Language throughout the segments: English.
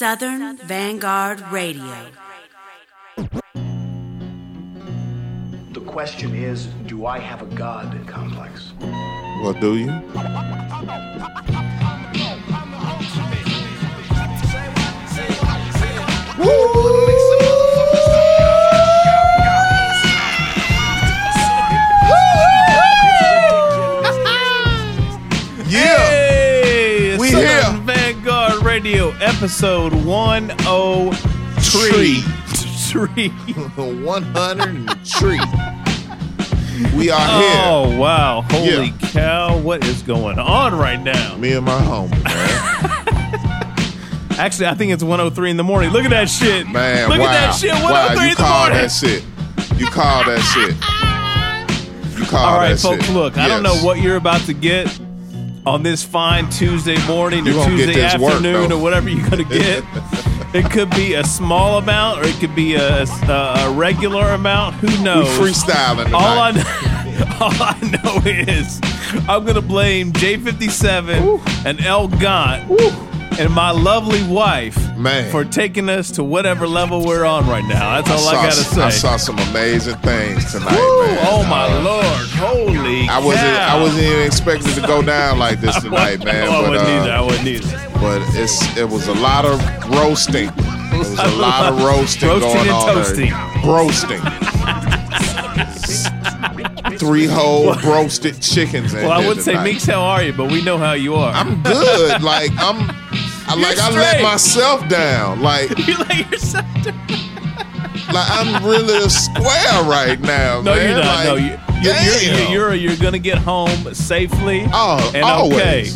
Southern Vanguard Radio. The question is, do I have a God complex? Well, do you? Radio episode 103. 103. We are here. Oh, wow. Holy cow. What is going on right now? Me and my homie, man. Actually, I think it's 103 in the morning. Look at that shit. Man, look at that shit. 103 in the morning. You call that shit. All right, folks, look. Yes. I don't know what you're about to get on this fine Tuesday morning or Tuesday afternoon or whatever you're going to get. It could be a small amount or it could be a regular amount. Who knows? We're freestyling tonight. All I know is I'm going to blame J57 and El Gant and my lovely wife for taking us to whatever level we're on right now. That's all I got to say. I saw some amazing things tonight, man. Oh, my Lord. Holy cow. I wasn't even expecting to go down like this tonight, man. I wouldn't either. But it was a lot of roasting. Going on there. Roasting and toasting. 3 whole roasted chickens. Well, I would say, Meeks, how are you? But we know how you are. I'm good. I let myself down. You let yourself down. I'm really a square right now. No, man. You're not. You're gonna get home safely. Oh, and always. Okay.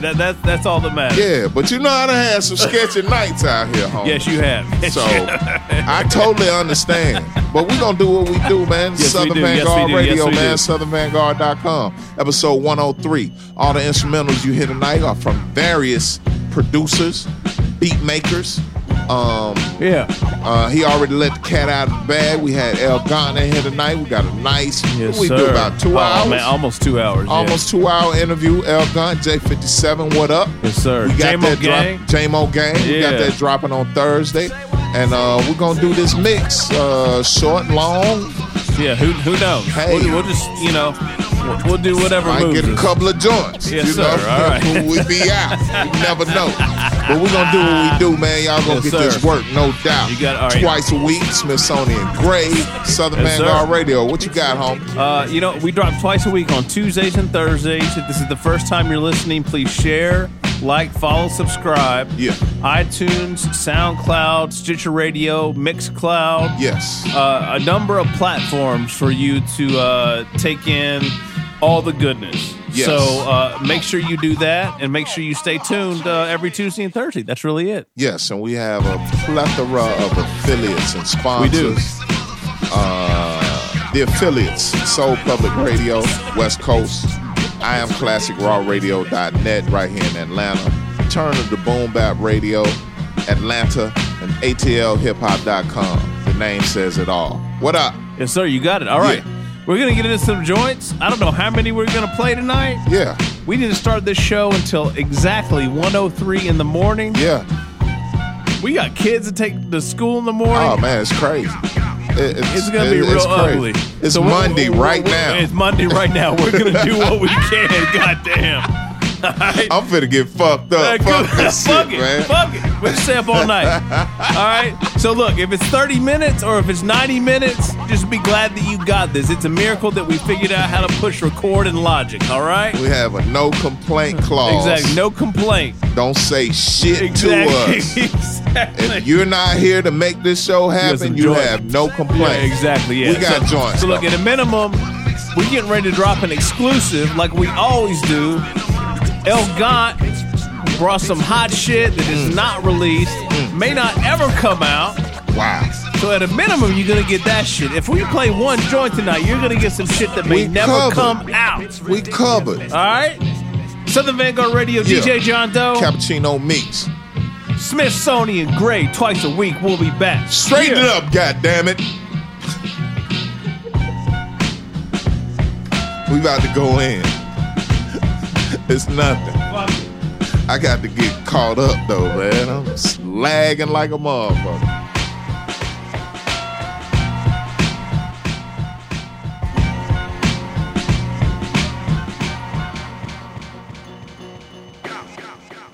Yeah. That's all that matters. Yeah, but you know I done had some sketchy nights out here, homie. Yes, you have. So I totally understand. But we gonna do what we do, man. Yes, Southern Vanguard Radio, man. SouthernVanguard.com. Episode 103. All the instrumentals you hear tonight are from various producers, beat makers. He already let the cat out of the bag. We had El Gant in here tonight. We got a nice, about 2 hours. Oh, man, almost 2 hours. Almost 2 hour interview. El Gant, J57, what up? Yes, sir. We got J-Mo gang. J-Mo gang. Yeah. We got that dropping on Thursday. And we're going to do this mix, short, long. Yeah, who knows? Hey. We'll just, we'll do whatever moves. Might get a couple of joints. Yes, sir. All right. We be out. You never know. But we're going to do what we do, man. Y'all going to get this work, no doubt. You got all right. Twice a week, Smithsonian Gray, Southern Vanguard Radio. What you got, homie? We drop twice a week on Tuesdays and Thursdays. If this is the first time you're listening, please share, like, follow, subscribe. Yeah. iTunes, SoundCloud, Stitcher Radio, Mixcloud. Yes. A number of platforms for you to take in all the goodness. Yes. So make sure you do that and make sure you stay tuned every Tuesday and Thursday. That's really it. Yes, and we have a plethora of affiliates and sponsors. We do. The affiliates, Soul Public Radio, West Coast, I Am Classic Raw Radio.net right here in Atlanta, Turn of the Boom Bap Radio, Atlanta, and ATLHipHop.com. The name says it all. What up? Yes, sir, you got it. All right. We're going to get into some joints. I don't know how many we're going to play tonight. Yeah. We didn't start this show until exactly 1:03 in the morning. Yeah. We got kids that take to school in the morning. Oh, man, it's crazy. It's going to be real ugly. It's Monday right now. It's Monday right now. We're going to do what we can. Goddamn. All right. I'm finna get fucked up. Fuck it, man. We'll stay up all night. All right. So look, if it's 30 minutes or if it's 90 minutes, just be glad that you got this. It's a miracle that we figured out how to push record and Logic. All right. We have a no complaint clause. Exactly. No complaint. Don't say shit to us. Exactly. If you're not here to make this show happen, you have no complaint. Yeah, exactly. Yeah. We got joints. So look, at a minimum, we're getting ready to drop an exclusive, like we always do. El Gant brought some hot shit that is not released, may not ever come out. Wow. So at a minimum, you're going to get that shit. If we play one joint tonight, you're going to get some shit that may never come out. We covered. All right? Southern Vanguard Radio, DJ John Doe. Cappuccino Meeks. Smithsonian Gray, twice a week. We'll be back. Straighten it up, goddammit. We about to go in. It's nothing. I got to get caught up though, man. I'm lagging like a motherfucker.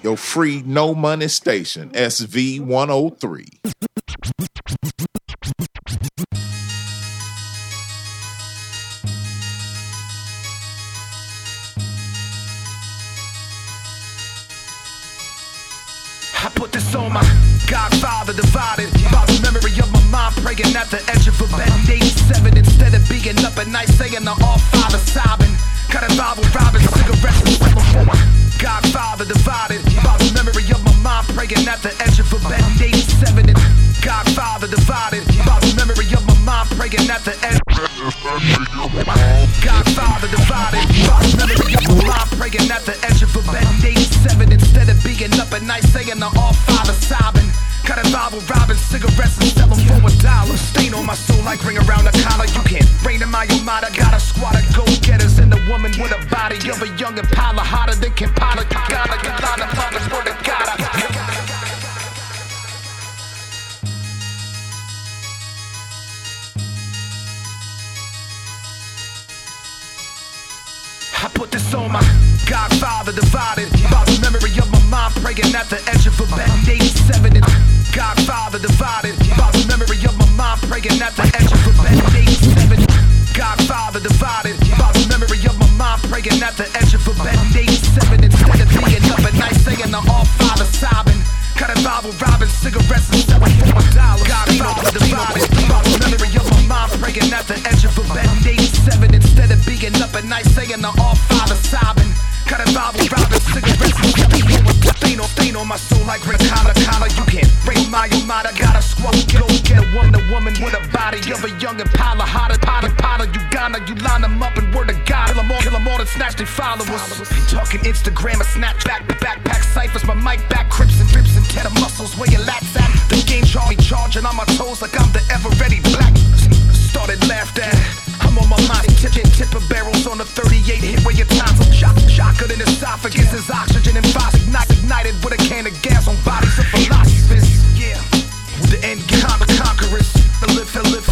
Your free no money station, SV 103. I put this on my Godfather divided by the memory of my mind, praying at the edge of a bed. 87 instead of being up at night saying the all father sobbing. Got a Bible robbing cigarettes and my Godfather divided by the memory of my mind, praying at the edge of a bed. 87 and Godfather divided by the memory of my mind, praying at the edge. Godfather divided by the memory of my mind, praying at the edge of a bed. 87 instead of being up at night saying the all father sobbing. Got a Bible robbing cigarettes and sell them for $1. Stain on my soul like ring around the collar. You can't reign in my Yamada. Got a squad of go-getters and a woman with a body of a young Impala, hotter than Impala. Got a Aguilar, father's word of God. I put this on my Godfather divided by the memory of my mind, praying at the edge of a bed. 87 and Godfather divided by the memory of my mind, praying at the edge of a bed. 87 Godfather divided by the memory of my mind, praying at the edge of a bed. 87 instead of being up at night saying the all father sobbing. Got a Bible robbing cigarettes and selling for $1. Godfather divided by the memory of my mind, praying at the edge of a bed. 87 instead of being up at night saying the all father sobbing. Got a Bible robbing cigarettes and selling for $1. Stain on my soul like red collar. You can't break my Yamada. Got a squad go get a woman with a body of a young Impala, hotter Impala, Uganda. You line them up and word to God. Kill them all and snatch their followers. Talking Instagram or Snapchat, backpack ciphers, my mic back, crips and rips and tether muscles where your lats at. The game charging on my toes like I'm the ever ready black. Started laughed at. I'm on my mind, tipper barrels on the 38, hit where your tonsils shocker than esophagus is oxygen and fire ignited with a can of gas on bodies of philosophers. Yeah, the end game, I'm a conquerors. The live,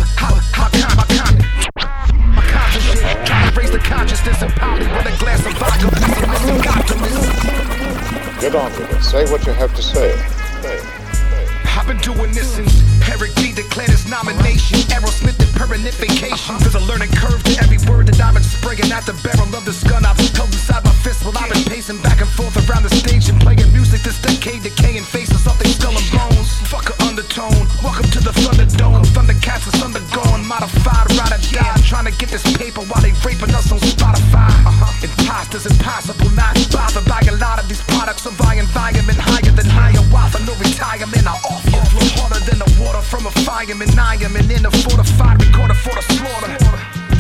my consciousness, trying to raise the consciousness and power with a glass of vodka. Pessimistic optimist. Get on with it. Say what you have to say. I've been doing this since Eric B declared his nomination. Aerosmith and peronification. There's a learning curve to every word that I've been springing out the barrel of this gun I've held inside my fist. Well, I've been pacing back and forth around the stage and playing music this decade, decaying faces off their skull and bones. Fuck a undertone, welcome to the Thunderdome. Thundercats is undergone, modified, ride or die. Trying to get this paper while they raping us on Spotify. Imposters, impossible, not bothered by a lot of these products of my environment. Higher than higher, water, no retirement. I offer harder than the water from a fireman. I am an inner fortified recorder for the slaughter.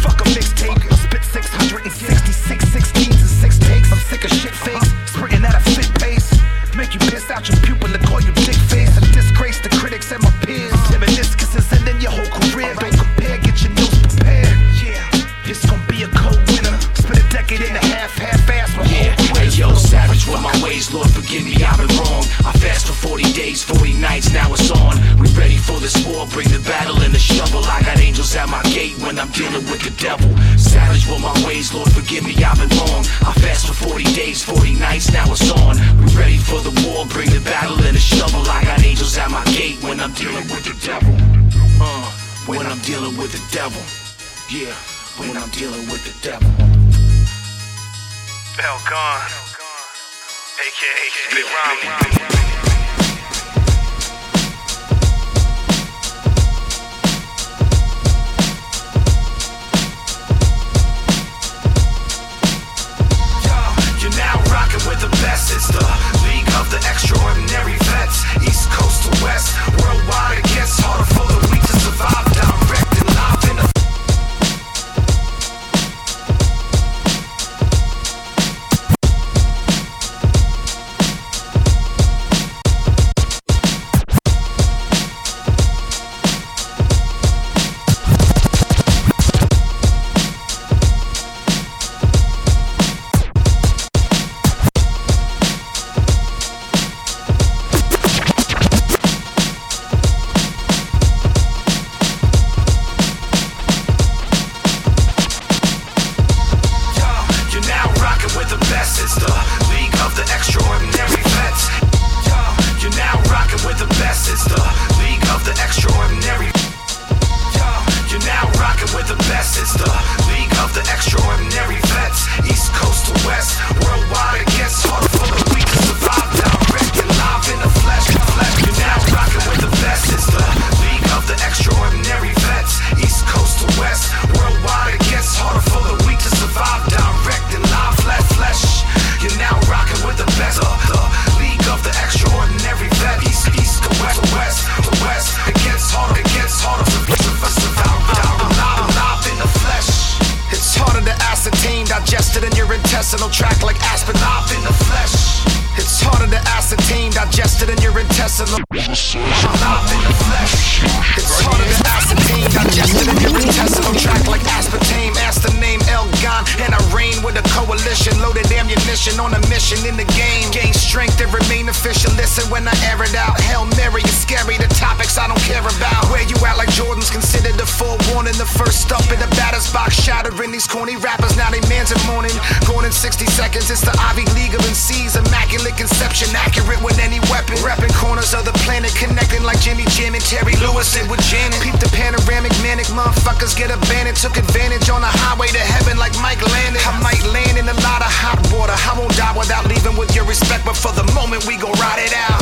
Fuck a mixtape, spit 666 16s and 6 takes. I'm sick of shit face, sprinting at a fit pace. Make you piss out your pupil and call you dick face. And disgrace the critics and my peers. The meniscuses and then your whole career. Don't compare, get your nose prepared. Yeah, it's gonna be a cold winter. Spent a decade and a half-ass my whole career. Hey yo, savage with my ways, Lord forgive me, I've been wrong. I fast for 40 days, 40 nights, now it's on. We ready for this war, bring the battle and the shovel. I got angels at my gate when I'm dealing with the devil. Savage with my ways, Lord forgive me, I've been wrong. I fast for 40 days, 40 nights, now it's on. We ready for the war, bring the battle and the shovel. I got angels at my gate when I'm dealing with the devil. When I'm dealing with the devil. Yeah, when I'm dealing with the devil. El Gant, a.k.a. Spit Rhyme. You're now rocking with the best. It's the League of the Extraordinary Vets, East Coast to West, worldwide. It gets harder for the weak to survive. Direct and live in the in the not in the flesh. It's harder than ascertain, digested and intestine on track like aspartame. Ask the name El Gant, and I reign with a coalition. Loaded ammunition on a mission in the game. Gain strength and remain official. Listen when I air it out. Hail Mary is scary, the topics I don't care about. Where you at like Jordan's considered the forewarning. The first up in the batter's box, shattering these corny rappers. Now they mans in mourning. Going in 60 seconds, it's the Ivy League of MCs. Immaculate conception, accurate with any weapon. Repping corners of the planet, connecting like Jimmy Jam and Terry Lewis and with Janet. Peep the panoramic, manic motherfuckers get abandoned. Took advantage on the highway to heaven like Mike Landon. I might land in a lot of hot water. I won't die without leaving with your respect, but for the moment we gon' ride it out.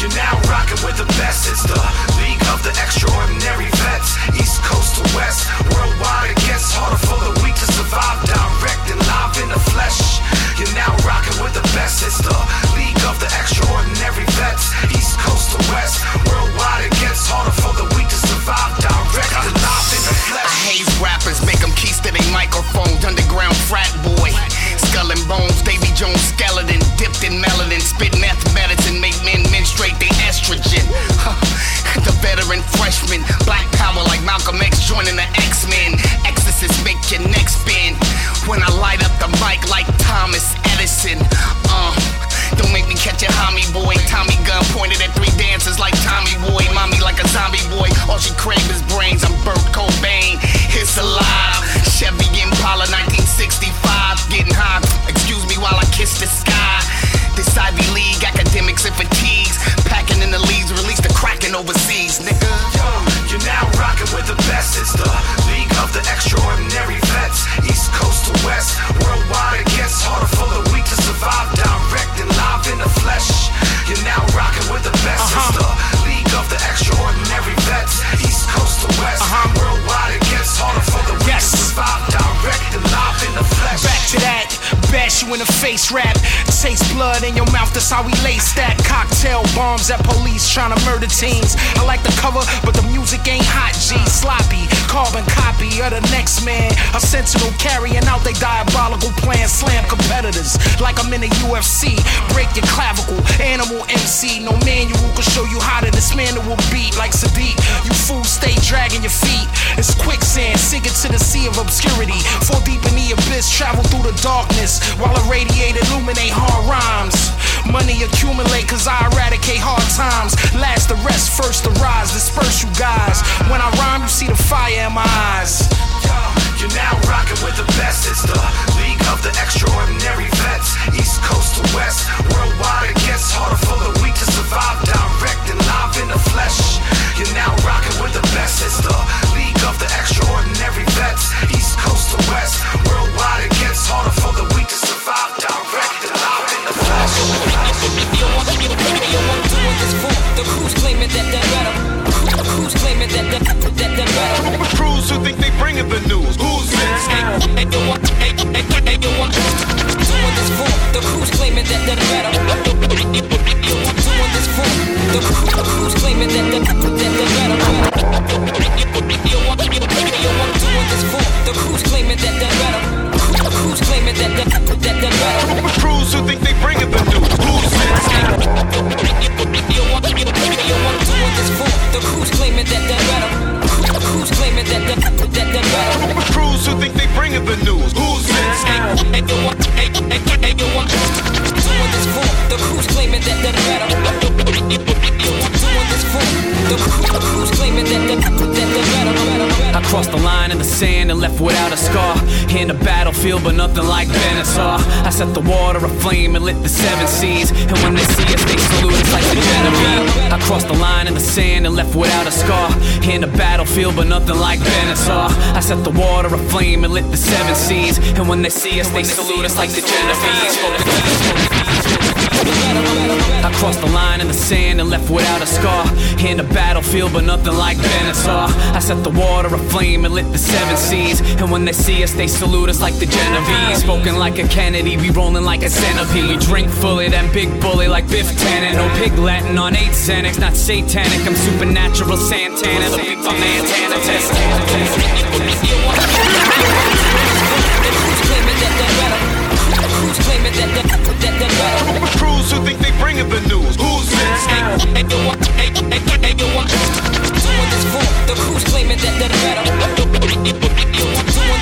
You're now rocking with the best. It's the League of the Extraordinary Vets, East Coast to West, worldwide. It gets harder for the weak to survive, direct and live in the flesh. You're now rocking with the best. It's the League of the Extraordinary Vets, East Coast to West, worldwide. It gets harder for the weak to survive, direct and live in the flesh. I haze rappers, make them keys to their microphones. Underground frat boy, skull and bones, Davy Jones skeleton, dipped in melanin, spitting medicine, make men menstruate they estrogen. Huh. The veteran freshman, black power like Malcolm X joining the X-Men. Exorcist make your neck spin when I light up the mic like Thomas Edison. Don't make me catch a homie boy. Tommy gun pointed at three dancers like Tommy boy. Mommy like a zombie boy. All she crave is brains. I'm Burt Cobain. It's alive. Chevy Impala 1965. Getting high. Excuse me while I kiss the sky. This Ivy League, academics and fatigues. Packing in the leaves, release the cracking overseas, nigga. Yo, you're now rocking with the best. It's the League of the Extraordinary Vets, East Coast to West, worldwide. It gets harder for the weak to survive, direct and live in the flesh. You're now rocking with the best. It's the League of the Extraordinary Vets, East Coast to West, worldwide. It gets harder for the weak to survive, direct and live in the flesh. Back to that, bash you in the face rap. Taste blood in your mouth, that's how we lace that. Cocktail bombs at police trying to murder teams. I like the cover, but the music ain't hot, G. Sloppy, carbon copy of the next man. A sentinel carrying out their diabolical plan. Slam competitors like I'm in the UFC. Break your clavicle, animal MC. No manual can show you how to dismantle beat like Sadiq. You fools stay dragging your feet. It's quicksand, sink into the sea of obscurity. Fall deep in the abyss, travel through the darkness while irradiate, illuminate hard rhymes. Money accumulate cause I eradicate hard times. Last to rest, first to rise, disperse you guys. When I rhyme you see the fire in my eyes. Yo, you're now rocking with the best. It's the League of the Extraordinary Vets, East Coast to West, worldwide. It gets harder for the weak to survive, direct and live in the flesh. You're now rocking with the best. It's the League of the Extraordinary Vets, East Coast to West, worldwide. It gets harder for the weak to survive, direct and live in the flesh. Yo, I'm doing this for the crews claiming that they're better. Who's claiming that better? Crews who think they bringing the news. Who's this? Hey, yo, I'm doing this for the crews claiming that they're better. I'm doing this for the crews claiming that they're better. Yo, I'm doing this for the crews claiming that they're better. Crews claiming that they're better. Crews who think they bringing the news. Who's this? Yo, I'm doing this for the crews claiming that they're better. Crews claiming that they're better. Crews who think they bringing the news. Who's this? Hey, yo, I'm doing this for the crews claiming that they're better. I'm doing this for the crews claiming that they're better. I crossed the line in the sand and left without a scar. In the battlefield, but nothing like Venomous. I set the water aflame and lit the seven seas. And when they see us, they salute us like the enemy. I crossed the line in the sand and left without a scar. In the battlefield, but nothing like Venomous. I set the water aflame and lit the seven seas. And when they see us, they salute us like the enemy. I crossed the line in the sand and left without a scar. In the battlefield, but nothing like Venomous. I set the water aflame and lit the seven seas. And when they see us, they salute us like the Genovese. Spoken like a Kennedy, we rolling like a centipede. We drink fully, then big bully like Biff Tannen. No pig Latin on 8 Xanax, not satanic. I'm supernatural Santana, the big Montana test. Crews claiming that they're better. Crews fools who think they bringing the news. Who's this? Doing this for the crew's claiming that they're better. Doing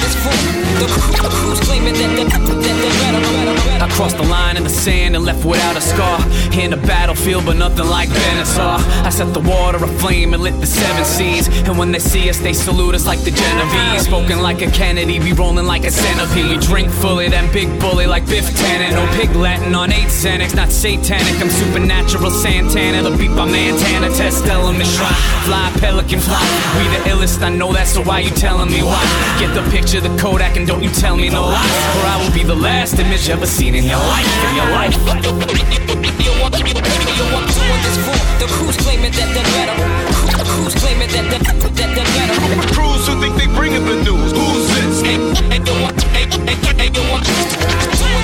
this for the crew's claiming that they're better. I crossed the line in the sand and left without a scar. In the battlefield, but nothing like Benassar. I set the water aflame and lit the seven seas. And when they see us, they salute us like the Genovese. Spoken like a Kennedy, we rolling like a centipede. We drink fully, then big bully like Biff Tannen. No pig Latin on 8 Xanax, not satanic. I'm supernatural Santana, the beat by Montana. Test element shrine, fly pelican fly. We the illest, I know that, so why you telling me why? Get the picture, the Kodak, and don't you tell me no lies. Or I will be the last image ever seen in your life, in your life. You want doing this for the crews claiming that they're better. The crews claiming that they're better. The crews who think they bringing the news. Who's this? You want doing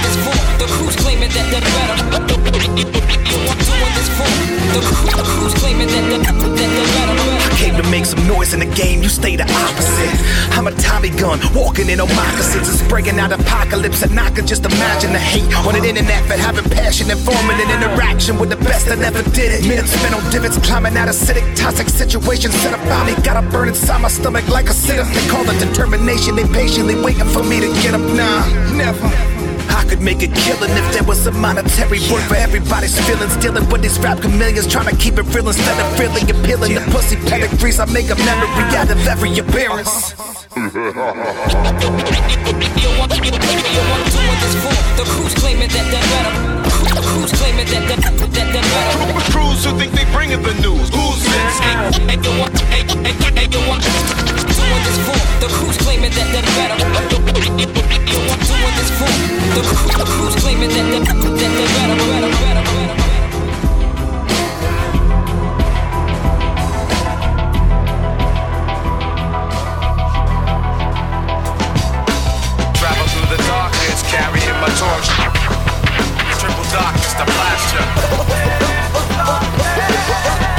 this for the crews claiming that they're better. You want doing this for the crews claiming that they're better. Came to make some noise in the game, you stay the opposite. I'm a Tommy gun, walking in on moccasins and spraying out apocalypse. And I could just imagine the hate on the internet for having passion and forming an interaction with the best that never did it. Minutes spent on divots, climbing out acidic, toxic situations set up by me. Gotta burn inside my stomach like a sitter. They call it determination, they patiently waiting for me to get up. Nah, never. I could make a killing if there was a monetary word for everybody's feelings. Dealing with these rap chameleons, trying to keep it real instead of feeling appealing. The pussy pedigrees, I make a memory out of every appearance. You want doing this for the crews claiming that they're better. The crews claiming that they're better. The crews who think they bringing the news. Who's this? You want doing this for the crews claiming that they're better. You want doing this for the crews claiming that they're better. Carrying my torch, triple darkness to plaster.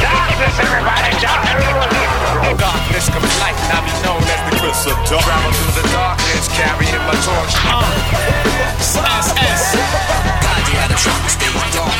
Darkness, everybody, darkness. Darkness comes light, and I be known as the Chris of Dark. Travel through the darkness, carrying my torch. SS. God, you had a trouble staying dark.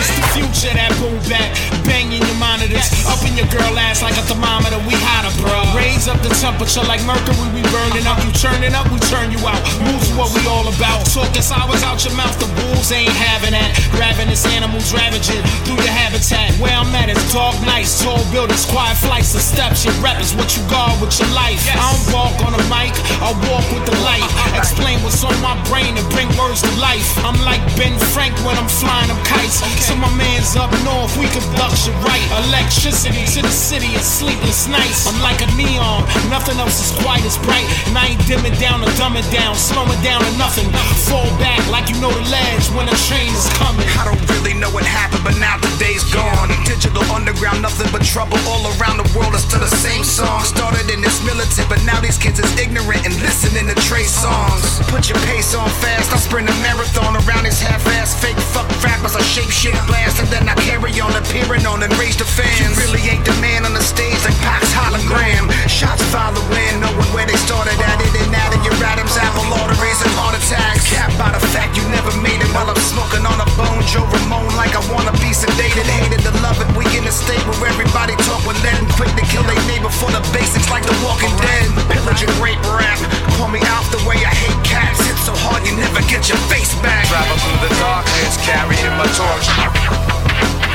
It's the future that moves back. Banging your monitors, up in your girl ass like a thermometer, we hotter, bro. Raise up the temperature like mercury, we burning up. You churning up, we turn you out. Moves what we all about. Talking sours out your mouth, the wolves ain't having that. Ravenous animals ravaging through your habitat. Where I'm at is dark nights, tall buildings, quiet flights and steps. Your rap is what you guard with your life. I don't walk on a mic, I walk with the light. Explain what's on my brain and bring words to life. I'm like Ben Frank when I'm flying them kites. So my man's up north, we can duck. Right, electricity to the city is sleepless nights. I'm like a neon, nothing else is quite as bright. And I ain't dimming down or dumbing down, slowing down or nothing. Fall back like you know the ledge when a train is coming. I don't really know what happened, but now the day's gone. Digital underground, nothing but trouble all around the world. It's still the same song. Started in this militant, but now these kids is ignorant and listening to Trey songs. Put your pace on fast, I sprint a marathon around these half-ass fake fuck rappers. I shape shit blast and then I carry on appearing on and raise the fans. You really ain't the man on the stage like Pac's hologram. Shots following, knowing where they started at. In and out of your Adam's apple arteries and heart attacks. Capped by the fact you never made it while I'm smoking on a bone. Joe Ramone like I wanna be sedated. Hated to love it, we in a state where everybody talk with lead and quick to kill their neighbor for the basics like The Walking Dead. Pillaging rape rap, call me out the way I hate cats. Hit so hard you never get your face back. Travel through the darkness, carrying my torch.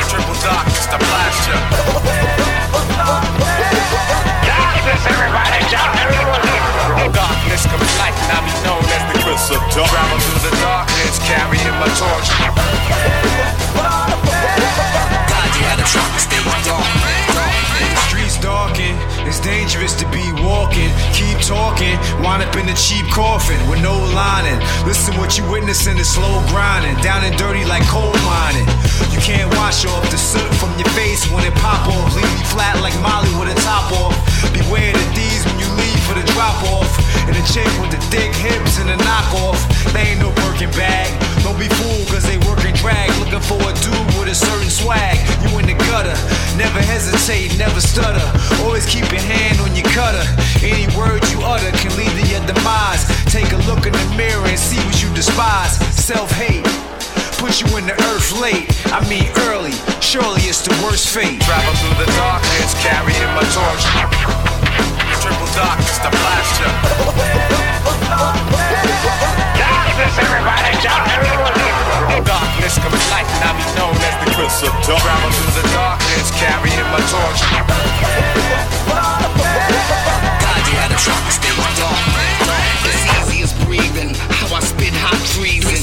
Triple darkness to plaster. Darkness, everybody, darkness. Darkness comes light, and I be known as the Chris of Dark. Travel through the darkness, carrying my torch. God, you had a trouble staying dark. Streets darken, it's dangerous to be walking. Keep talking, wind up in a cheap coffin with no lining. Listen what you witnessing is slow grinding, down and dirty like coal mining. You can't wash off the soot from your face when it pop off. Leave you flat like Molly with a top off. Beware the D's when you leave for the drop off. And the chick with the thick hips and the knockoff. They ain't no Birkin bag. Don't be fooled cause they working drag. Looking for a dude with a certain swag. You in the gutter, never hesitate, never stutter. Always keep your hand on your cutter. Any word you utter can lead to your demise. Take a look in the mirror and see what you despise. Self-hate. put you in the earth late, I mean early, surely it's the worst fate. Travel through the darkness, carrying my torch. Triple darkness, the blaster. Darkness, everybody, darkness. Darkness comes light, and I be known as the Prince of Dark. Travel through the darkness, carrying my torch. Gandhi had a truck to stay dark. It's easy as breathing, how I spit hot treason.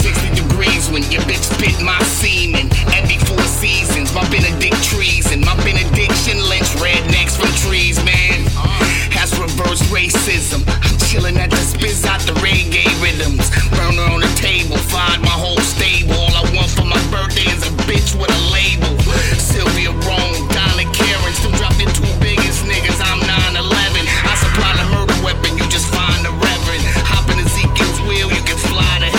When your bitch spit my semen, every 4 seasons, my Benedict trees and my benediction lynch rednecks from trees, man. That's reverse racism. I'm chillin' at the spizz out the reggae rhythms. Burner on the table, find my whole stable. All I want for my birthday is a bitch with a label. Sylvia Rome, Donna Karen, still dropped the 2 biggest niggas. I'm 9-11. I supply the murder weapon, you just find the reverend. Hop in Ezekiel's wheel, you can fly to heaven.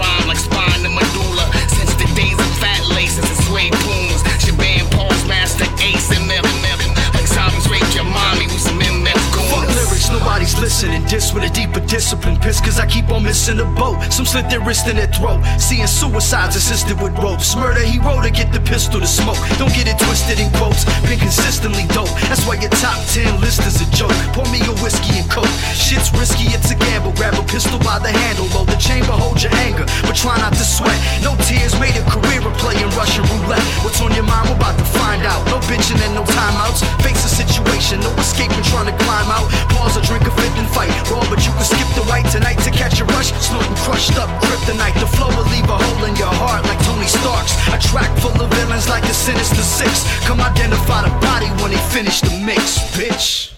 Rhyme like spine to medulla. Since the days of fat laces and suede plumes, Shabaam, Paul's Master Ace, and Melvin. Like zombies raped your mommy with some MF goons. Fuck lyrics, nobody's listening. Diss with a deeper discipline. Piss cause I keep on missing the boat. Some slit their wrist in their throat. Seeing suicides assisted with ropes. Murder hero to get the pistol to smoke. Don't get it twisted in quotes. Been consistently dope. That's why your top 10 list is a joke. Pour me a whiskey and coke. Shit's risky, it's a gamble. Grab a pistol by the handle. Load the chamber, hold your anger, but try not to sweat. No tears, made a career of playing Russian roulette. What's on your mind, we're about to find out. No bitching and no timeouts. Face the situation, no escaping, trying to climb out. Pause or drink a fifth and fight. Raw, but you can skip the right tonight to catch a rush. Snorting crushed up kryptonite. The flow will leave a hole in your heart like Tony Stark's. A track full of villains like the Sinister Six. Come identify the body when they finish the mix, bitch.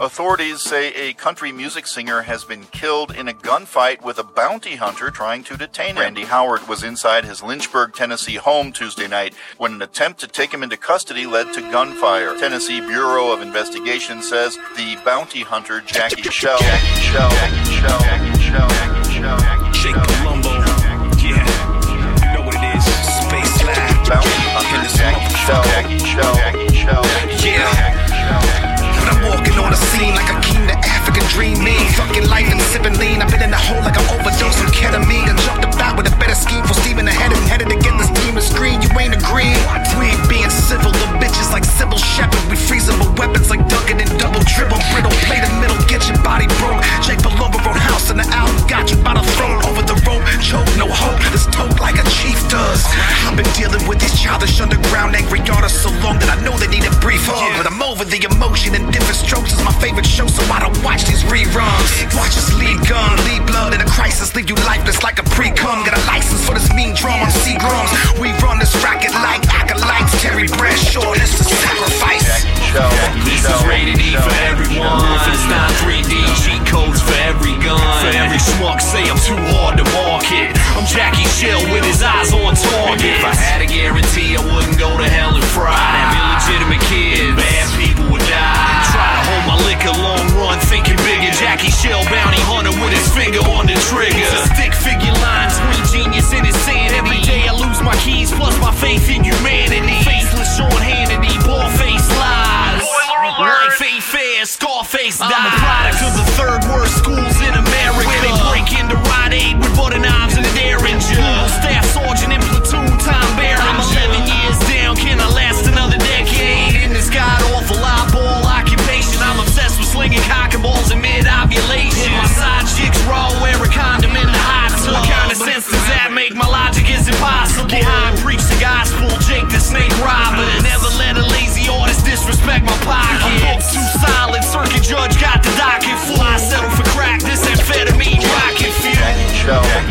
Authorities say a country music singer has been killed in a gunfight with a bounty hunter trying to detain him. Randy Howard was inside his Lynchburg, Tennessee home Tuesday night when an attempt to take him into custody led to gunfire. Tennessee Bureau of Investigation says the bounty hunter Jackie Shell, Jake Palumbo, yeah, you know what it is, space lab, bounty hunter Jackie Shell, yeah. I'm walking on a scene like a king, the African dream me. Fucking life and sipping lean. I've been in the hole like I'm overdosed on ketamine. I jumped about with a better scheme for steaming ahead and headed again. This team is green, you ain't agreeing. We being civil, the bitches like Sybil Shepherd. We freezing with weapons like Duncan and double dribble. Brittle, play the middle, get your body broke. Jake Palumbo wrote house in the album. Got you by the throne, over the rope. Choke, no hope, this tote like a chief does. I've been dealing with these childish underground angry artists so long that I know they need a brief hug. But I'm over the emotion and Different Strokes is my favorite show, so I don't watch these reruns. Watch us lead gun, lead blood in a crisis, leave you lifeless like a pre-cum. Got a license for this mean drum on Seagrams. We run this racket like acolytes. Terry Bradshaw, this is sacrifice. This is rated E for everyone. Wolfenstein 3D, cheat codes for every gun. For every schmuck, say I'm too hard to market. I'm Jackie Shell with his eyes on target. If I had a guarantee, I wouldn't go to hell and fry. I'd have illegitimate kids, bad people would die. Hold my liquor, long run, thinking bigger. Jackie Shell Bounty Hunter with his finger on the trigger. It's a stick figure line, between genius and insanity. Every day I lose my keys, plus my faith in humanity. Faceless Sean Hannity, bald-faced lies. Life ain't fair, Scarface dies. I'm a product of the third worst schools in America, where they break into Rite Aid with butter knives and a Derringer. Staff sergeant in platoon, Tom Berenger. I'm 11 years down, can I last another decade? In this god-awful eyeball occupation, I'm obsessed with slinging cock and balls in mid-ovulation. My side chicks raw, wear a condom in the hot tub. What kind of sense does that make? My logic is impossible. I preach the gospel, Jake the Snake Robber. Never let a lazy artist disrespect my pocket. I'm booked too solid, circuit judge got the docket full. I settle for crack, this amphetamine rocket fuel.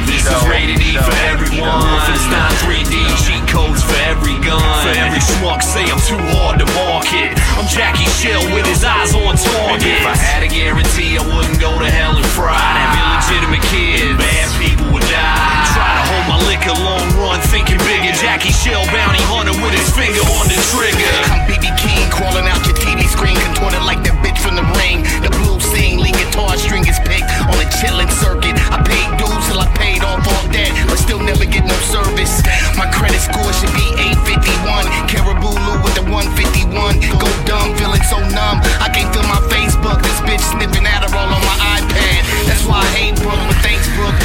This is rated E for everyone. Wolfenstein 3D, cheat codes for every gun. For every schmuck, say I'm too hard to market. I'm Jackie Shell with his eyes on target. If I had a guarantee, I wouldn't go to hell and fry. I'd have illegitimate kids, bad people would die. Try to hold my liquor, long run, thinking bigger. Jackie Shell Bounty Hunter with his finger on the trigger. I'm BB King, crawling out your TV screen, contorted like that bitch from The Ring. The blue sing, lead guitar string is picked on a chillin' circuit. I paid dues till I paid off all debt, but still never get no service. My credit score should be 851. Caribou Lou with the 151. Go dumb, feeling so numb. I can't feel my Facebook. This bitch sniffing Adderall on my iPad. That's why I hate Brooke, but thanks, Brooke.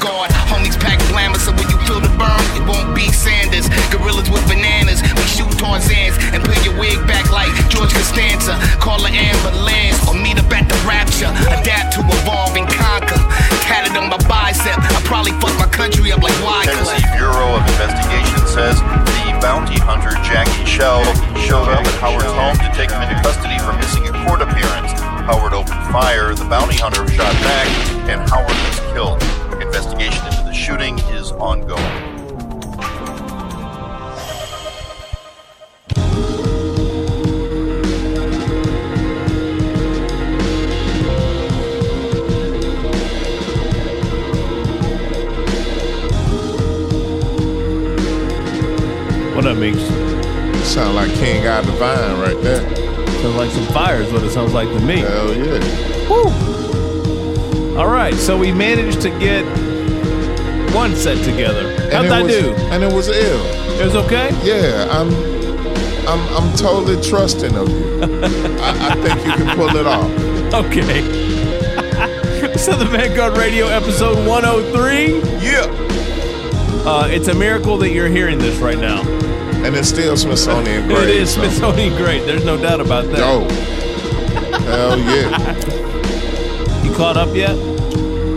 Vanguard. Homies pack glamour, so when you feel the burn, it won't be Sanders. Gorillas with bananas, we shoot Tarzans and put your wig back like George Costanza. Call an ambulance or meet up at the Rapture. Adapt to evolve and conquer. Tatted on my bicep, I probably fucked my country up like Wyclef. Tennessee Bureau of Investigation says the bounty hunter Jackie Shell showed up at Howard's home to take him into custody for missing a court appearance. Howard opened fire, the bounty hunter shot back, and Howard was killed. Investigation into the shooting is ongoing. What up, Meeks? Sound like King Out the Vine right there. Sounds like some fire is what it sounds like to me. Hell yeah. Woo! All right, so we managed to get one set together. How'd I do? And it was ill. It was okay? Yeah, I'm totally trusting of you. I think you can pull it off. Okay. Southern Vanguard Radio episode 103. Yeah. It's a miracle that you're hearing this right now. And it's still Smithsonian Gray. It is Smithsonian Gray. There's no doubt about that. Yo. Hell yeah. You caught up yet?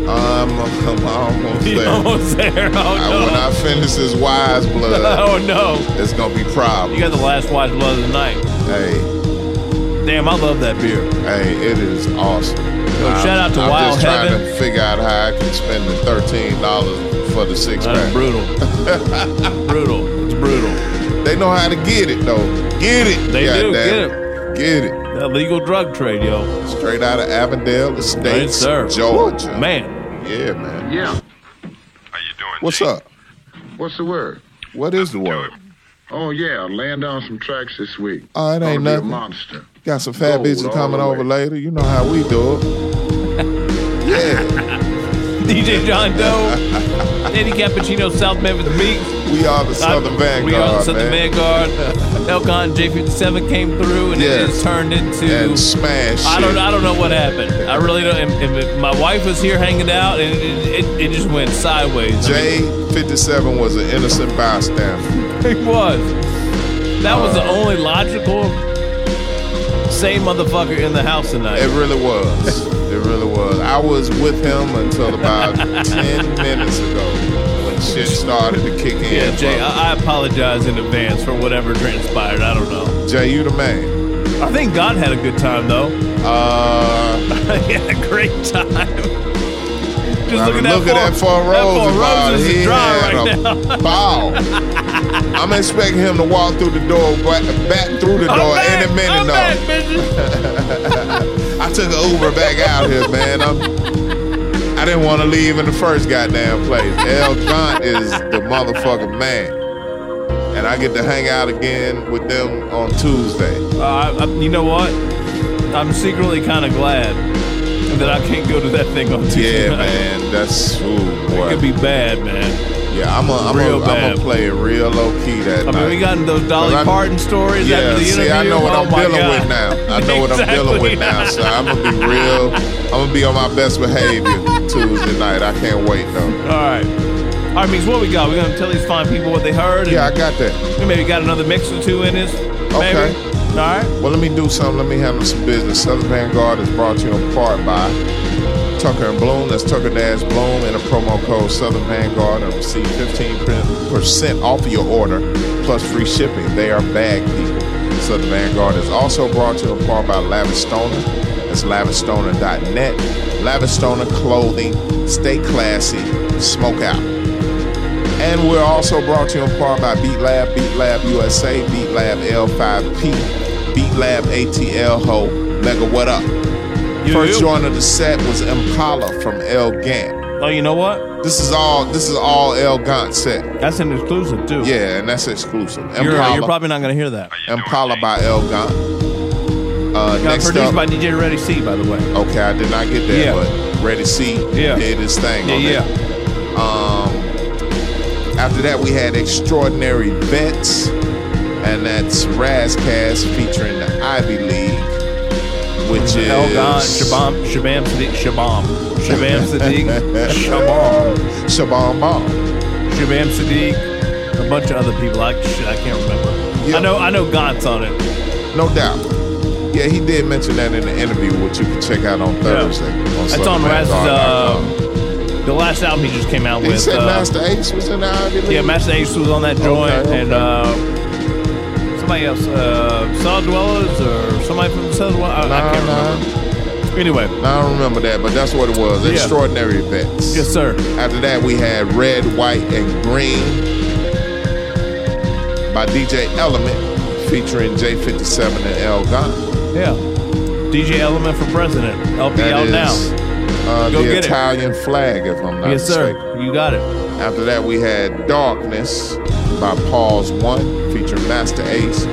I'm almost there. Almost there. Oh, no. When I finish this Wise Blood, oh, no. It's going to be problem. You got the last Wise Blood of the night. Hey. Damn, I love that beer. Hey, it is awesome. Yo, shout out to Wild Heaven. I'm just trying to figure out how I can spend the $13 for the six-pack. That's brutal. Brutal. It's brutal. They know how to get it, though. Get it. They do. Get it. That legal drug trade, yo. Straight out of Avondale Estates, Georgia. Woo, man. Yeah, man. Yeah. How you doing, what's Jake? Up? What's the word? What is the word? Oh, yeah. Laying down some tracks this week. Oh, it ain't nothing. Monster. Got some fat bitches coming over later. You know how we do it. Yeah. DJ John Doe, Eddie Cappuccino, South Memphis Meeks. We are the Southern Vanguard. We are the Southern Vanguard. El Gant J57 came through and it has turned into and smash. I don't know what happened. I really don't. And my wife was here hanging out and it just went sideways. J57 was an innocent bystander. He was. That was the only logical same motherfucker in the house tonight. It really was. It really was. I was with him until about 10 minutes ago. Shit started to kick in. Yeah, Jay, I apologize in advance for whatever transpired. I don't know. Jay, you the man. I think God had a good time, though. He had a great time. Just look at that Four Roses is dry right now. Ball. I'm expecting him to walk through the door, back through the door any minute now. I took an Uber back out here, man. I didn't want to leave in the first goddamn place. El Gant is the motherfucking man. And I get to hang out again with them on Tuesday. You know what? I'm secretly kind of glad that I can't go to that thing on Tuesday. Yeah, man. That's, boy. It could be bad, man. Yeah, I'm gonna play it real low-key that night. I mean, we got those Dolly Parton stories after the interview. Yeah, I know what I'm dealing with now. I know what I'm dealing with now, so I'm going to be real. I'm going to be on my best behavior. Tuesday night. I can't wait, though. All right, Meeks, what we got? We're going to tell these fine people what they heard. Yeah, I got that. We maybe got another mix or two in this. Okay. Maybe. All right. Well, let me do something. Let me handle some business. Southern Vanguard is brought to you in part by Tucker & Bloom. That's Tucker-Bloom and a promo code Southern Vanguard and receive 15% off of your order plus free shipping. They are bag people. Southern Vanguard is also brought to you in part by Lavastoner. That's Lavastoner.net. Lavastoner clothing. Stay classy. Smoke out. And we're also brought to you in part by Beat Lab, Beat Lab USA, Beat Lab L5P, Beat Lab ATL Ho. Mega, what up? First joint of the set was Impala from El Gant. Oh, you know what? This is all El Gant set. That's an exclusive too. Yeah, and that's exclusive. Impala, you're probably not gonna hear that. Impala by El Gant. Produced by DJ Ready C, by the way. Okay, I did not get that, but Ready C did his thing on that. After that, we had Extraordinary Vets, and that's Ras Kass featuring the Ivy League which is El Gant, Shabaam Sahdeeq, a bunch of other people. I can't remember. Yep. I know Gant's on it. No doubt. Yeah, he did mention that in the interview, which you can check out on Thursday. Yeah. That's on Raz's, the last album he just came out with. He said Master Ace was in the Ivy League. Yeah, Master Ace was on that joint, and somebody else, Cell Dwellers, or somebody from the Cell Dwellers. I can't remember. Anyway. I don't remember that, but that's what it was. Yeah. Extraordinary Vets. Yes, sir. After that, we had Red, White, and Green by DJ Element, featuring J57 and El Gant. Yeah, DJ Element for President, LPL now. Go the Italian it. Flag, if I'm not yes, mistaken. Yes, sir, you got it. After that, we had Darkness by Pause One, featuring Master Ace,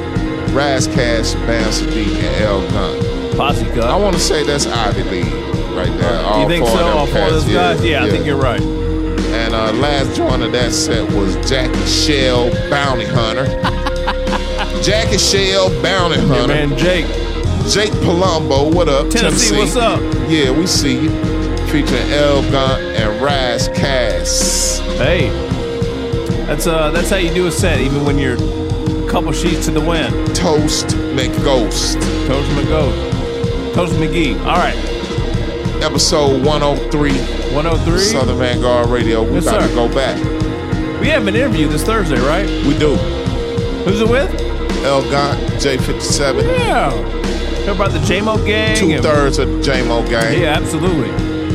Ras Kass, Shabaam Sahdeeq, and El Gant. Posse Cut. I want to say that's Ivy League right there. You think so? All four of those guys? Yeah, I think you're right. And last joint of that set was Jackie Shell Bounty Hunter. Jackie Shell Bounty Hunter. Yeah, man, Jake Palumbo, what up? Tennessee, what's up? Yeah, we see you. Featuring El Gant and Ras Kass. Hey, that's how you do a set, even when you're a couple sheets to the wind. Toast McGee. All right. Episode 103. 103? Southern Vanguard Radio. We're about to go back. We have an interview this Thursday, right? We do. Who's it with? El Gant, J57. Yeah. About the J-Mo gang. 2/3 of the J-Mo gang. Yeah, absolutely.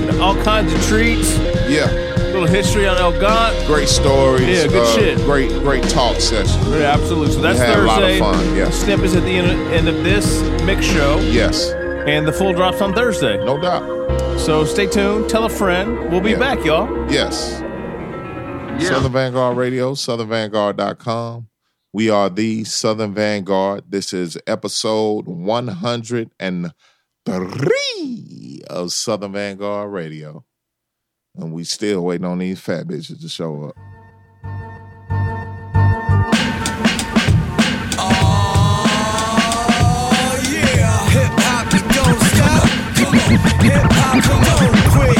And all kinds of treats. Yeah. A little history on El Gant. Great stories. Yeah, good shit. Great talk session. Yeah, absolutely. So that's Thursday. A lot of fun, yes. Snippets at the end of this mix show. Yes. And the full drops on Thursday. No doubt. So stay tuned. Tell a friend. We'll be back, y'all. Yes. Yeah. Southern Vanguard Radio, southernvanguard.com. We are the Southern Vanguard. This is episode 103 of Southern Vanguard Radio. And we still waiting on these fat bitches to show up. Oh, yeah. Hip-hop, it don't stop. Come on. Hip-hop, come on, quick.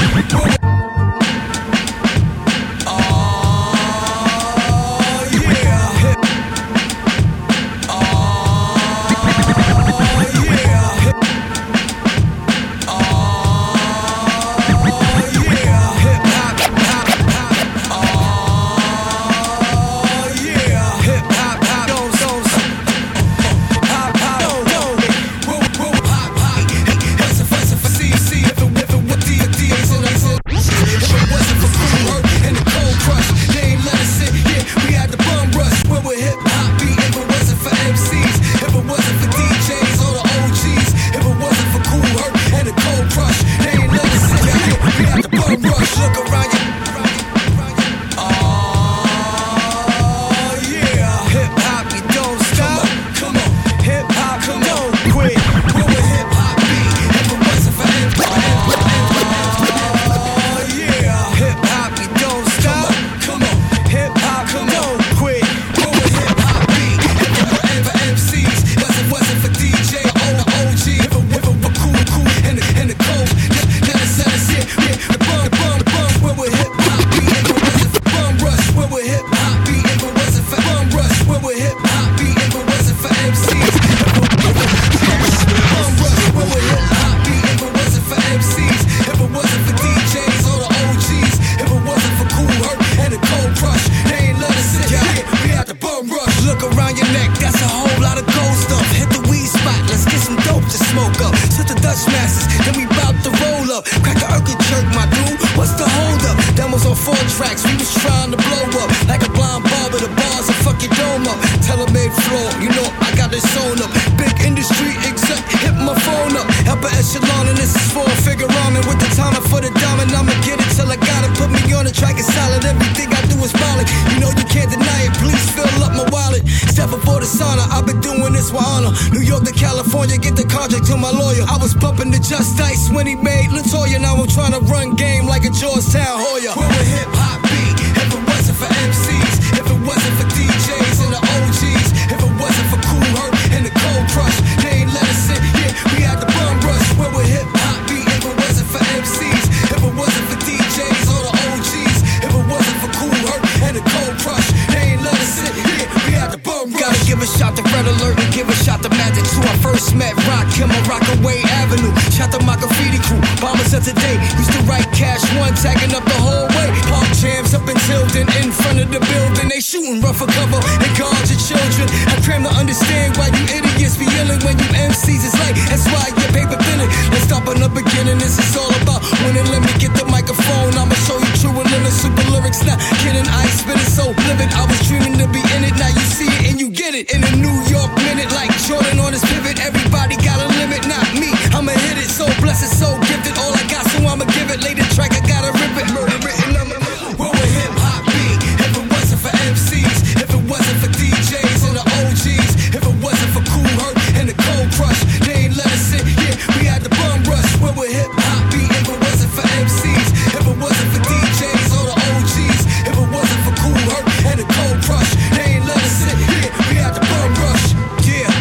Give a shot to Magic, who I first met. Rock him on Rockaway Avenue. Shout to my graffiti crew, bombers of today. Used to write Cash One, tagging up the whole way. Park jams up in Tilden, in front of the building. They shooting rough for cover and guard your children. I cram to understand why you idiots be yelling when you MCs. It's like, that's why your paper thinning. Let's stop in the beginning. This is all about winning. Let me get the microphone. I'ma show you true and little super lyrics. Not kidding, I ain't spinning so living. I was dreaming to be in it. Now you see it and you get it. In a New York minute, like Jordan on his pivot. Everybody got a limit, not me. I'ma hit it. So blessed, so gifted. All I got, so I'ma give it. Lay the track, I gotta rip it. Murder written, I'ma roll with hip hop beat. If it wasn't for MCs, if it wasn't for DJs and the OGs, if it wasn't for Kool Herc and the Cold Crush, they ain't let us sit here. We had the bum rush. Where with hip hop beat? If it wasn't for MCs, if it wasn't for DJs or the OGs, if it wasn't for Kool Herc and the Cold Crush, they ain't let us sit here. We had the bum rush. Yeah,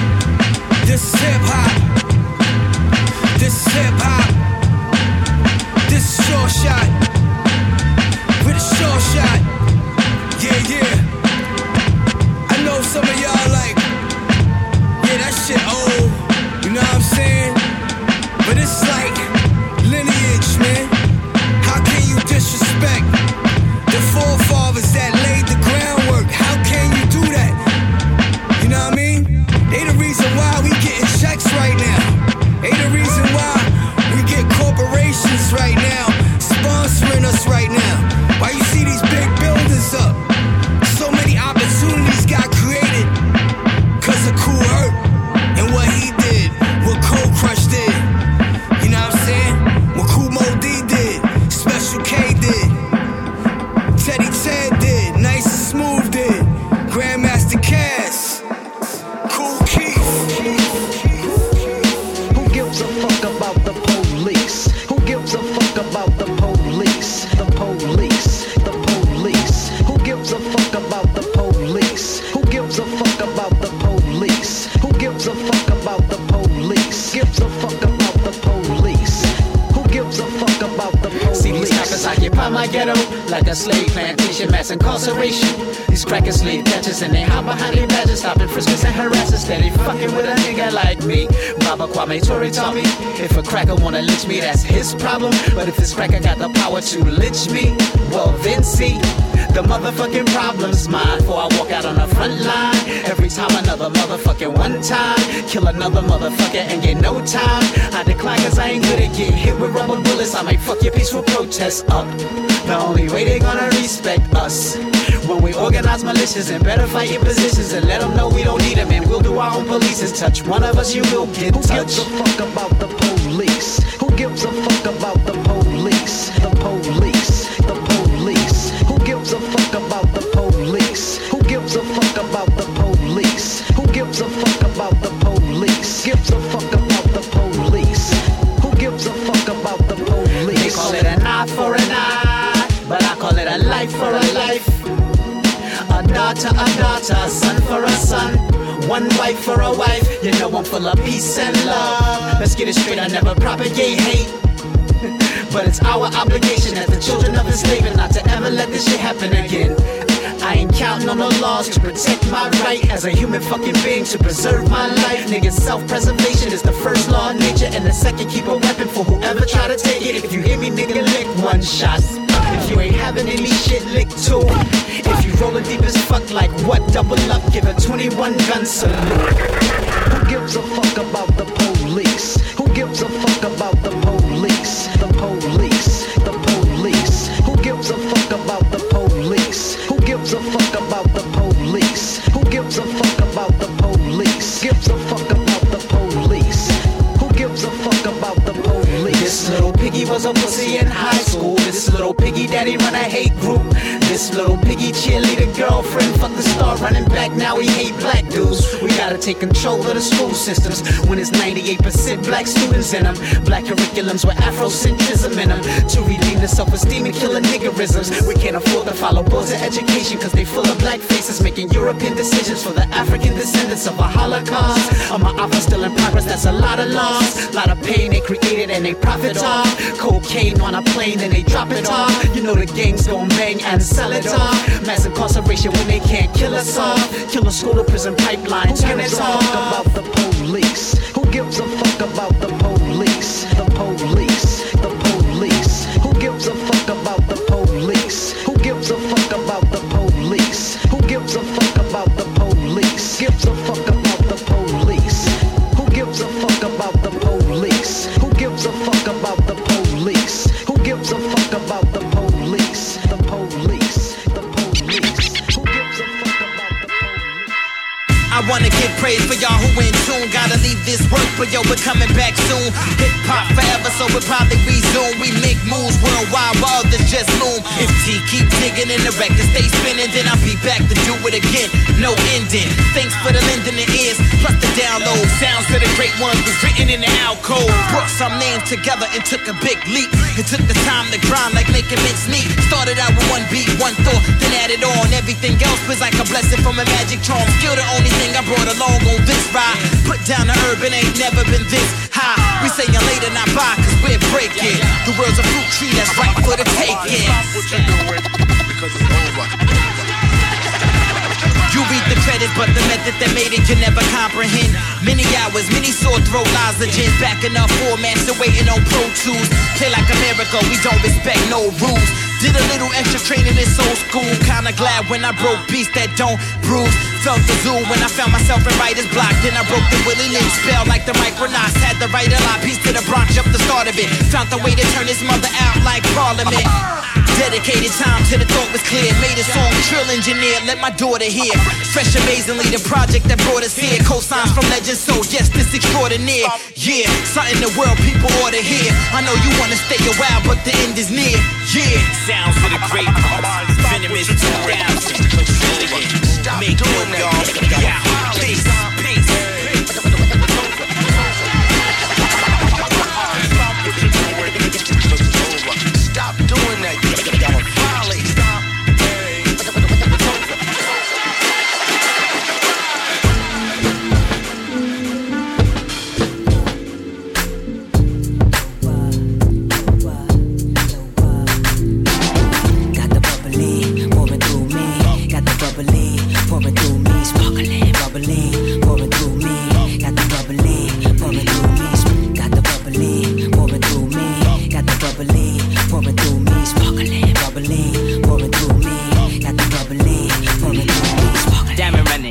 this is hip hop. This is hip hop. This is Short Shot. We're the Short Shot. Yeah, yeah. I know some of y'all like, yeah, that shit old. You know what I'm saying? But it's like lineage, man. How can you disrespect the forefathers that laid the groundwork? How can you do that? You know what I mean? They the reason why we getting checks right now. They the reason why we get corporations right now sponsoring us right now. Why you see these big buildings up? So many opportunities got created because of Kool Herc and what he did, what Cold Crush did. You know what I'm saying? What Kumo D did, Special K did, Teddy Ted did, Nice and Smooth did, Grandmaster Cass, Kool Keith. Who gives a fuck about the police? Who gives a fuck about the police? The police, the police. Who gives a fuck about the police? Who gives a fuck about the police? Who gives a fuck about the police? Gives a fuck about the police. Who gives a fuck about the police? See, these rappers occupy my ghetto like a slave plantation, mass incarceration. These crackers lay catches and they hide behind their badges, stopping friskers and harassers. Steady fucking with a nigga like me. Baba Kwame Ture taught me, if a cracker wanna lynch me, that's his problem. But if this cracker got the power to lynch me, well then see, the motherfucking problem's mine. Before I walk out on the front line, every time another motherfucking one time, kill another motherfucker and get no time. I decline cause I ain't good at getting hit with rubber bullets. I might fuck your peaceful protests up. The only way they gonna respect us, when we organize militias and better fight your positions and let them know we don't need them and we'll do our own police's touch. One of us you will get touched. Who gives a fuck about the police? Who gives a fuck about the police? The police, the police. Who gives a fuck about the police? Who gives a fuck about the police? Who gives a fuck about the police? Gives a fuck about the police. Who gives a fuck about the police? They call it an eye for an eye, but I call it a life for a life. A daughter, a daughter, a son for a son, one wife for a wife. You know I'm full of peace and love. Let's get it straight, I never propagate hate. But it's our obligation as the children of enslavement not to ever let this shit happen again. I ain't counting on no laws to protect my right as a human fucking being to preserve my life. Niggas, self-preservation is the first law of nature, and the second, keep a weapon for whoever try to take it. If you hear me, nigga, lick one shot. If you ain't having any shit, lick two. If you rollin' deep as fuck, like what? Double up, give a 21 gun salute. Who gives a fuck about the police? Who gives a fuck about the police? The police, the police. Who gives a fuck about the police? Who gives a fuck about the police? Who gives a fuck about the police? Gives a fuck about the police. Who gives a fuck about the police? This little piggy was a pussy in high school. This little piggy daddy run a hate group. This little piggy cheerleader girlfriend, fuck the star running back, now we hate black dudes. We gotta take control of the school systems when it's 98% black students in them. Black curriculums with Afrocentrism in them. To redeem the self-esteem and killing niggerisms. We can't afford to follow boards of education cause they full of black faces, making European decisions for the African descendants of a Holocaust. On my offer still in progress, that's a lot of loss. Lot of pain they created and they profit off. Cocaine on a plane, then they drop it off. You know the gang's gon' bang and sell. Celadon. Mass incarceration when they can't kill us all. Kill a school to prison pipeline, turn it on. Who gives a fuck about the police? Who gives a fuck about the police? The police, the police. Who gives a fuck about the police? Who gives a fuck about the police? Who gives a fuck about the police? Gives a fuck about the police. Who gives a fuck about the police? Who gives a fuck about the police? Who gives a fuck about the police? The police, the police. Who gives a fuck about the police? I wanna give praise for y'all who in tune. Gotta leave this work for yo, we're coming back soon. Hip hop forever, so we'll probably resume. We make moves worldwide while others just loom. If T keep digging and the record stay spinning, then I'll be back to do it again. No ending. Thanks for the lending the ears, plus the download. Sounds of the great ones was written in the alcove. Brought some names together and took a big leap. It took the time to grind like making mince meat. Started out with one beat, one thought, then added on. Everything else was like a blessing from a magic charm. Still the only thing I brought along on this ride. Put down the urban, ain't never been this high. We sayin' later not buy, cause we're breaking. The world's a fruit tree that's right for the taking. Because it's over. You read the credits, but the method that made it you never comprehend. Many hours, many sore-throat lozenges, backing up formats and waiting on Pro Tools. Play like America, we don't respect no rules. Did a little extra training in soul school. Kinda glad when I broke beats that don't bruise. Felt the zoo when I found myself in writer's block. Then I broke the Willie Lynch spell like the Micronauts. Had the right a lot, piece to the Bronx, up the start of it. Found the way to turn this mother out like Parliament. Dedicated time till the thought was clear. Made a song, Trill Engineer, let my daughter hear. Fresh amazingly, the project that brought us here. Co-signs from legends, so yes, this extraordinary. Yeah, something the world people ought to hear. I know you wanna stay a while, but the end is near. Yeah, sounds for the great Venomous 2000. Make doing y'all. Yeah, peace, peace. Stop what you're doing. It's over. Stop doing that.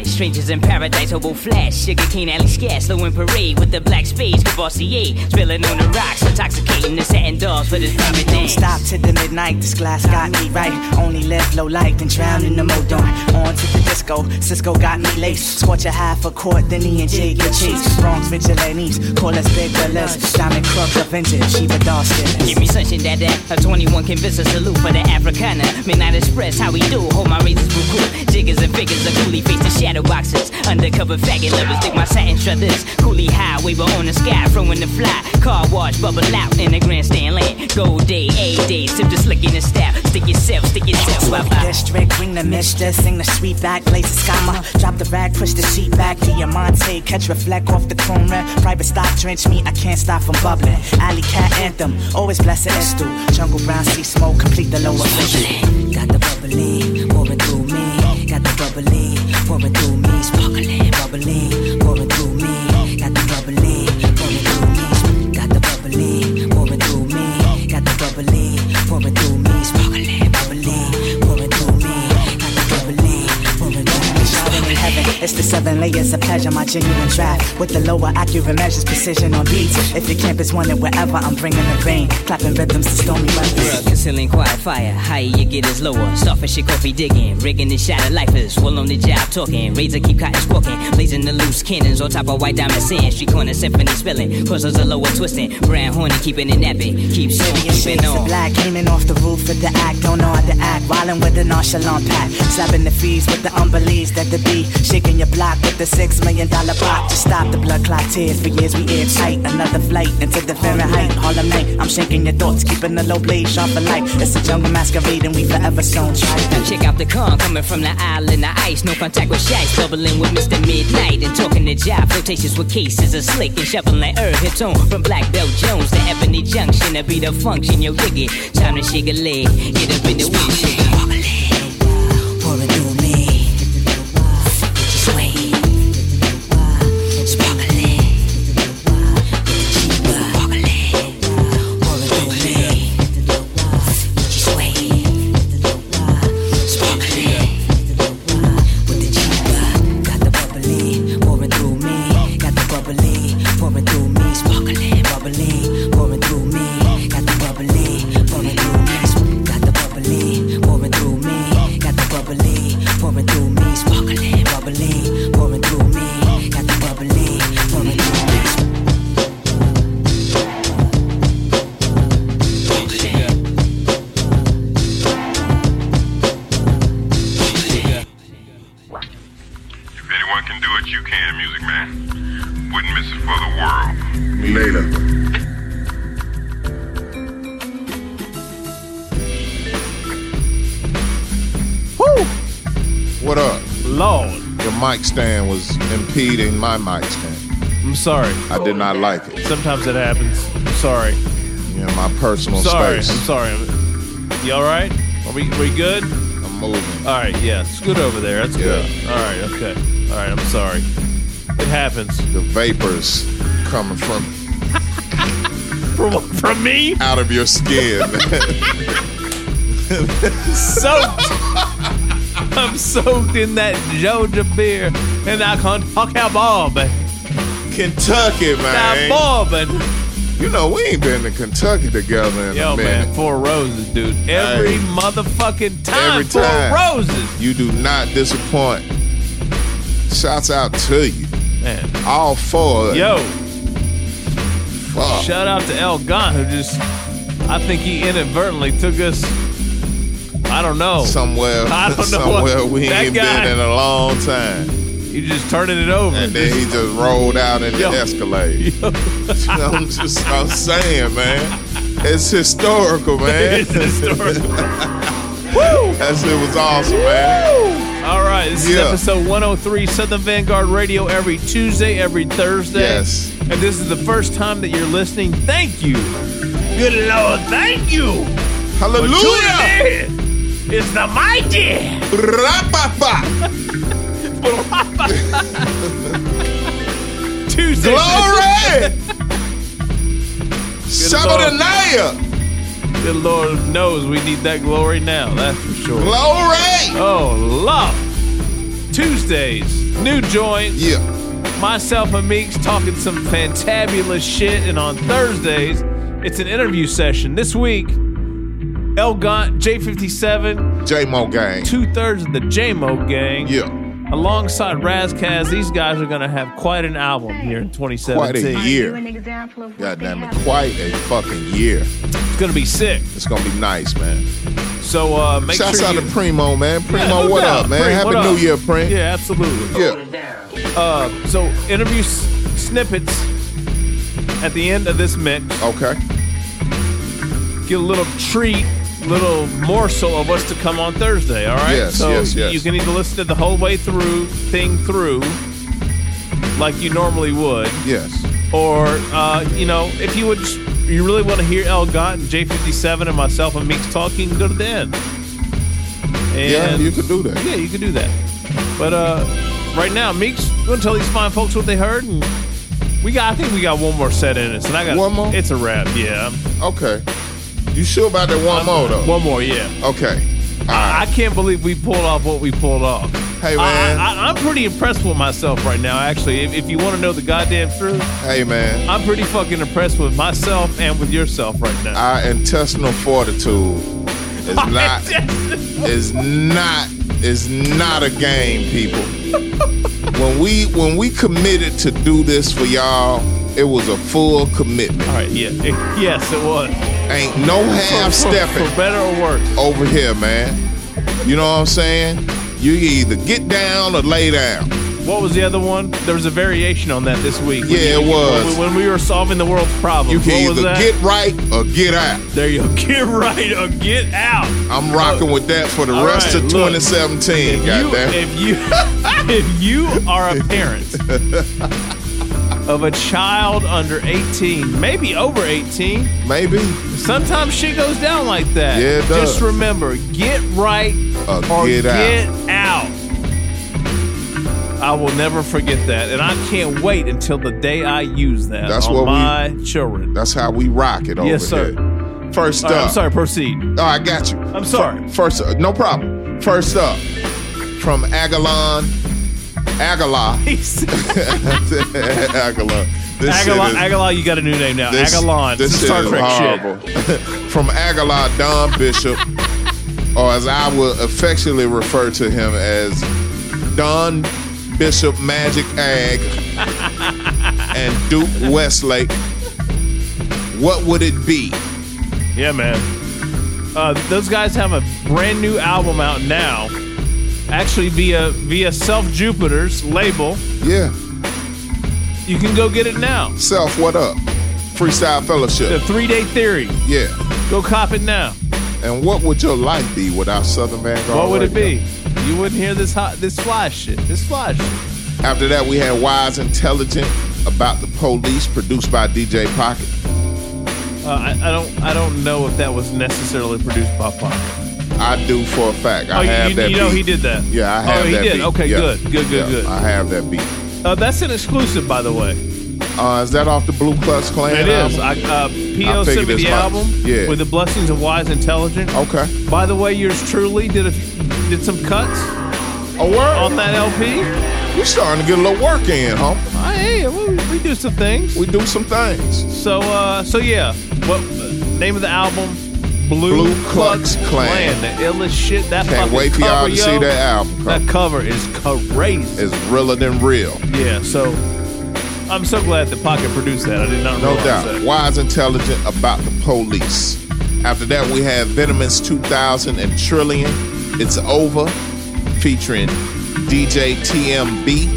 Strangers in paradise, hobo flash, sugarcane alley scarce, low in parade with the black spades, Cavassier, spilling on the rocks, intoxicating the satin dolls for this private dance. Don't stop till the midnight, this glass got me right, only live low life, then drown in the modon. On to the disco, Cisco got me laced, scorch a half a quart, then he and Jay get chased. Bronx vigilantes, call us big villas, diamond crooks, a vintage, Sheba doll skillers. Give me sunshine, that, a 21 can visit, salute for the Africana, midnight express, how we do, hold my razors real cool, jiggers and figures, a coolie face, the shadow boxes, undercover faggot lovers, dig my satin shredders, coolie high, waver on the sky, throwing the fly, car wash, bubble out in the grandstand land, gold day, A-day, sip the slick in the style, stick yourself, bye-bye. District, ring the mister, sing the sweet back, blaze the scammer, drop the rag, push the sheet back, Diamante, catch reflect off the chrome rim, private stock, drench me, I can't stop from bubbling, alley cat anthem, always blessed Estu, jungle brown, sea smoke, complete the lower section. Got the bubbly, pouring through me, got the bubbly, pouring through me, sparkling, bubbly, pouring through me, got the bubbly, pouring through me, got the bubbly, pouring through me, got the bubbly, pouring through me, sparkling, bubbly, pouring through me, got the bubbly, pouring through me. Shouting in heaven, it's the 7 layers of pleasure, my genuine draft. With the lower accurate measures, precision on beats. If the camp is wanted wherever, I'm bringing the rain, clapping rhythms to stormy weather. Concealing quiet fire, higher you get is lower. Starfish and coffee digging, rigging the shadow lifers. Well on the job talking, razor keep cotton squawking. Blazing the loose cannons on top of white diamond sand. Street corner symphony spilling, puzzles are lower twisting. Brown horny keeping it napping, keeps on, keeping on. Black aiming off the roof of the act, don't know how to act. Wilding with a nonchalant pack, slapping the fees with the unbeliefs that the beat. Shaking your block with the $6 million block. Just stop the blood clot tears, for years we airtight. Another flight into the Fahrenheit, Harlem night. I'm shaking your thoughts, keeping the low blade sharp and light. It's a jungle masquerade and we forever soon try. Now check out the con coming from the island of ice. No contact with shites, doubling with Mr. Midnight and talking to job. Flirtations with cases of slick and shoveling like herb. Hip tone from Black Belt Jones to Ebony Junction. To be the function, yo dig it. Time to shake a leg, get up in the wind. you can, music man. Wouldn't miss it for the world. Later. Woo! What up? Lord. Your mic stand was impeding my mic stand. I'm sorry. I did not like it. Sometimes it happens. I'm sorry. Yeah, my personal space. I'm sorry. You all right? Are we good? I'm moving. All right, yeah. Scoot over there. That's good. All right, okay. All right, I'm sorry. It happens. The vapors coming from... from me? Out of your skin. I'm soaked in that Georgia beer and I can't talk about bourbon. Kentucky, man. Now, bourbon. You know, we ain't been to Kentucky together in a minute. Man, Four Roses, dude. Every motherfucking time, every time. Four Roses. You do not disappoint. Shouts out to you. Man. All four of Fuck. Shout out to El Gant, who just, I think he inadvertently took us, I don't know. Somewhere we ain't been in a long time. You just turning it over. And then he just rolled out in the Escalade. I'm saying, man. It's historical, man. It's historical. Woo! It was awesome, man. All right, this is episode 103, Southern Vanguard Radio, every Tuesday, every Thursday. Yes. And this is the first time that you're listening. Thank you. Good Lord, thank you. Hallelujah. It's the mighty. Rapapa. Tuesday. Glory. Shabbat. The Lord knows we need that glory now, that's for sure. Glory! Oh, love. Tuesdays, new joints. Yeah. Myself and Meeks talking some fantabulous shit. And on Thursdays, it's an interview session. This week, El Gant, J57. J-Mo gang. Two-thirds of the J-Mo gang. Yeah. Alongside Ras Kass, these guys are going to have quite an album here in 2017. Quite a year. God damn it, quite a fucking year. It's going to be sick. It's going to be nice, man. So, make sure you... Shouts out to Primo, man. Primo, what up, man? Happy New Year, Primo. Yeah, absolutely. Yeah. So, interview snippets at the end of this mix. Okay. Get a little treat, little morsel of what's to come on Thursday, all right? Yes, so yes. You can either listen to the whole way through, like you normally would. Yes. Or, you know, if you would... You really want to hear El Gant and J57 and myself and Meeks talking? Go to the end. And yeah, you could do that. Yeah, you could do that. But right now, Meeks, you want to tell these fine folks what they heard? And I think we got one more set in us. One more? It's a wrap, yeah. Okay. You sure about that one more, though? One more, yeah. Okay. All right. I can't believe we pulled off what we pulled off. Hey, man. I'm pretty impressed with myself right now, actually. If you want to know the goddamn truth. Hey, man. I'm pretty fucking impressed with myself and with yourself right now. Our intestinal fortitude is not a game, people. When we committed to do this for y'all, it was a full commitment. All right, yeah. Yes, it was. Ain't no half-stepping. For better or worse. Over here, man. You know what I'm saying? You either get down or lay down. What was the other one? There was a variation on that this week. Yeah, it was. When we were solving the world's problems. You can either get right or get out. There you go. Get right or get out. I'm rocking with that for the rest of 2017. Goddamn. If you are a parent of a child under 18, maybe over 18. Maybe. Sometimes shit goes down like that. Yeah, it does. Just remember, get right or get out. I will never forget that. And I can't wait until the day I use that children. That's how we rock it over there. First up. I'm sorry, proceed. Oh, I got you. I'm sorry. First, no problem. First up, from Aguilar. Aguilar, you got a new name now. Aguilar. This is Star Trek horrible. Shit. From Aguilar, Don Bishop, or as I will affectionately refer to him as Don Bishop Magic Ag and Duke Westlake. What would it be? Yeah, man. Those guys have a brand new album out now. actually via Self Jupiter's label. Yeah. You can go get it now. Self, what up? Freestyle Fellowship. The 3-Day Theory. Yeah. Go cop it now. And what would your life be without Southern Vanguard? What would it be? You wouldn't hear this fly shit. This fly shit. After that, we had Wise Intelligent, About the Police, produced by DJ Pocket. I don't know if that was necessarily produced by Pocket. I do for a fact. You know he did that. Yeah, I have that beat. Oh, he did? Okay, yeah. Good. I have that beat. That's an exclusive, by the way. Is that off the Blue Klux Klan It album? Is. P.O. sent me the album with the blessings of Wise Intelligent. Okay. By the way, yours truly did some cuts on that LP. We're starting to get a little work in, huh? We do some things. We do some things. So yeah. What name of the album? Blue Klux Klan. The illest shit. That can't fucking wait for y'all to see that album. Cover. That cover is crazy. It's realer than real. Yeah, so... I'm so glad that Pocket produced that. I did not realize that. No doubt. Wise Intelligent, About the Police. After that, we have Venomous 2000 and Trillion. It's Over, featuring DJ TMB.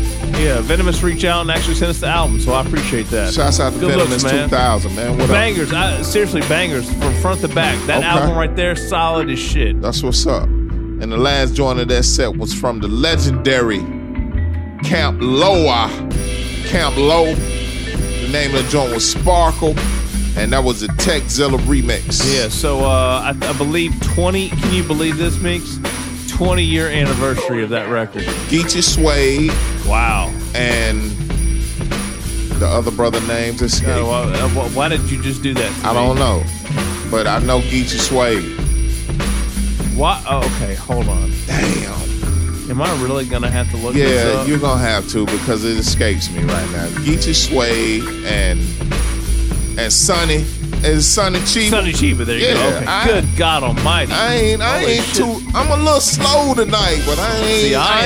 Yeah, Venomous reached out and actually sent us the album, so I appreciate that. Shouts out to Venomous 2000, man. What bangers. Seriously, bangers from front to back. That album right there, solid as shit. That's what's up. And the last joint of that set was from the legendary Camp Low. The name of the joint was Sparkle, and that was a Techzilla remix. Yeah, so I believe 20, can you believe this, Meeks? 20-year anniversary of that record. Geechee Suede. Wow. And the other brother names escaped. Why did you just do that to me? I don't know, but I know Geechee Suede. Why? Oh, okay, hold on. Damn. Am I really going to have to look this up? Yeah, you're going to have to, because it escapes me right now. Geechee Suede and Sonny. Is Sonny Chiba? Sonny Chiba, there you go. Okay. Good God almighty. I'm a little slow tonight, but I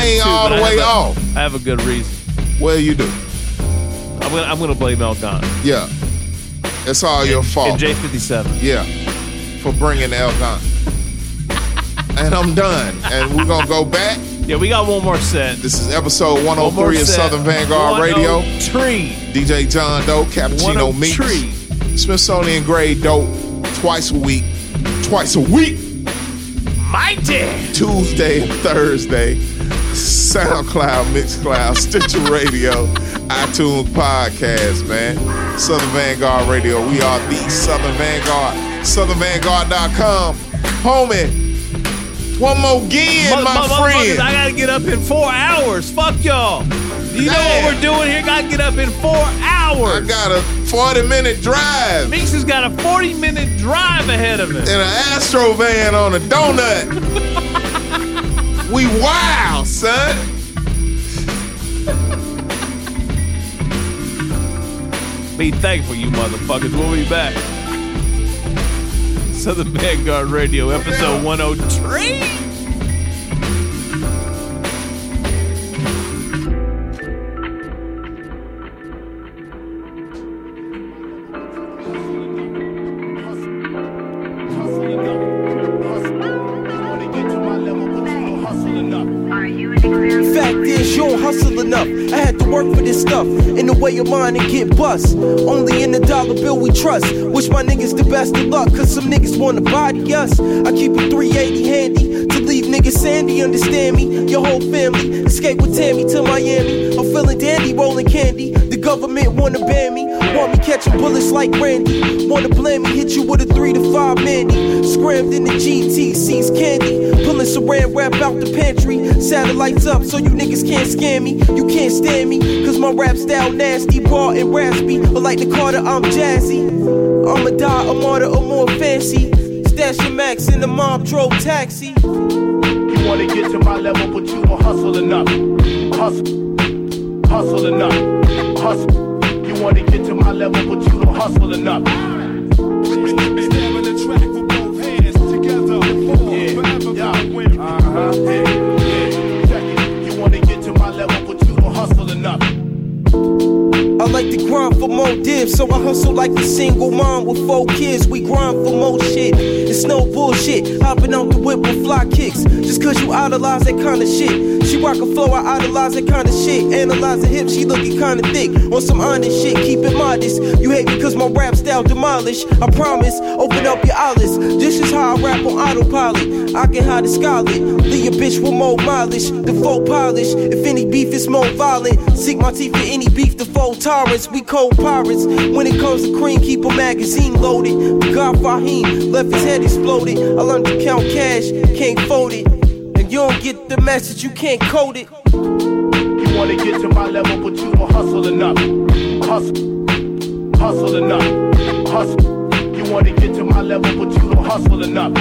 ain't all the way off. I have a good reason. Well, you do. I'm going to blame El Gant. Yeah. It's all your fault. And J57. Yeah. For bringing El Gant. And I'm done. And we're going to go back. Yeah, we got one more set. This is episode 103 of Southern Vanguard Radio. DJ John Doe, Cappuccino Meeks, Smithsonian Gray Dope, twice a week. Mighty. Tuesday and Thursday. SoundCloud, Mixcloud, Stitcher Radio, iTunes Podcast, man. Southern Vanguard Radio. We are the Southern Vanguard. SouthernVanguard.com. Homie. One more again, my friend. I gotta get up in 4 hours. Fuck y'all. You know what we're doing here? Gotta get up in 4 hours. I got a 40-minute drive. Meeks has got a 40-minute drive ahead of him. In an Astro van on a donut. We wild, son. Be thankful, you motherfuckers. We'll be back. Southern Vanguard Radio, episode 103. Fact is, you don't hustle enough. I had to work for this stuff. In the way your mind and get bust. Only in the dollar bill we trust. Wish my niggas the best of luck, cause some niggas wanna body us. I keep a 380 handy to leave niggas sandy, understand me. Your whole family, escape with Tammy to Miami. I'm feeling dandy, rolling candy. The government wanna ban me. Want me catching bullets like Randy. Wanna blame me, hit you with a 3 to 5 Mandy. Scrammed in the GT, sees candy. Pulling saran wrap out the pantry. Satellites up so you niggas can't scam me. You can't stand me, cause my rap style nasty, raw and raspy. But like the Carter, I'm jazzy. I'ma die a martyr or more fancy. Stash your max in the mob drove taxi. You wanna get to my level, but you won't hustle enough. Hustle enough. Hustle. You wanna get to my level, but you don't hustle enough. Stabbing the track with both hands together. Forever win. You wanna get to my level, but you don't hustle enough. I like the grind for more dibs, so I hustle like a single mom with 4 kids. We grind for more shit. It's no bullshit. Hopping out the whip with fly kicks. Just cause you idolize that kind of shit. She rock a flow, I idolize that kind of shit. Analyze the hips, she looking kinda thick. On some honest shit, keep it modest. You hate me cause my rap style demolish. I promise, open up your eyelids. This is how I rap on autopilot. I can hide a scholar. Leave a bitch with more mileage. The faux polish. If any beef is more violent, seek my teeth for any beef. The faux tyrants, we cold pirates. When it comes to cream, keep a magazine loaded. The God Fahim left his head exploded. I learned to count cash, can't fold it. And you don't get the message, you can't code it. You wanna get to my level, but you don't hustle enough. Hustle, hustle enough. Hustle. You wanna get to my level, but you don't hustle enough.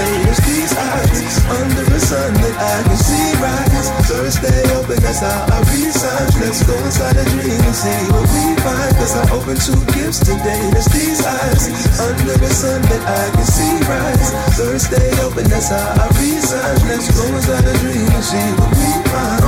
It's these eyes under the sun that I can see rise. Thursday open, that's how I resign. Let's go inside a dream and see what we find. Cause I opened 2 gifts today. It's these eyes under the sun that I can see rise. Thursday open, that's how I resign. Let's go inside a dream and see what we find.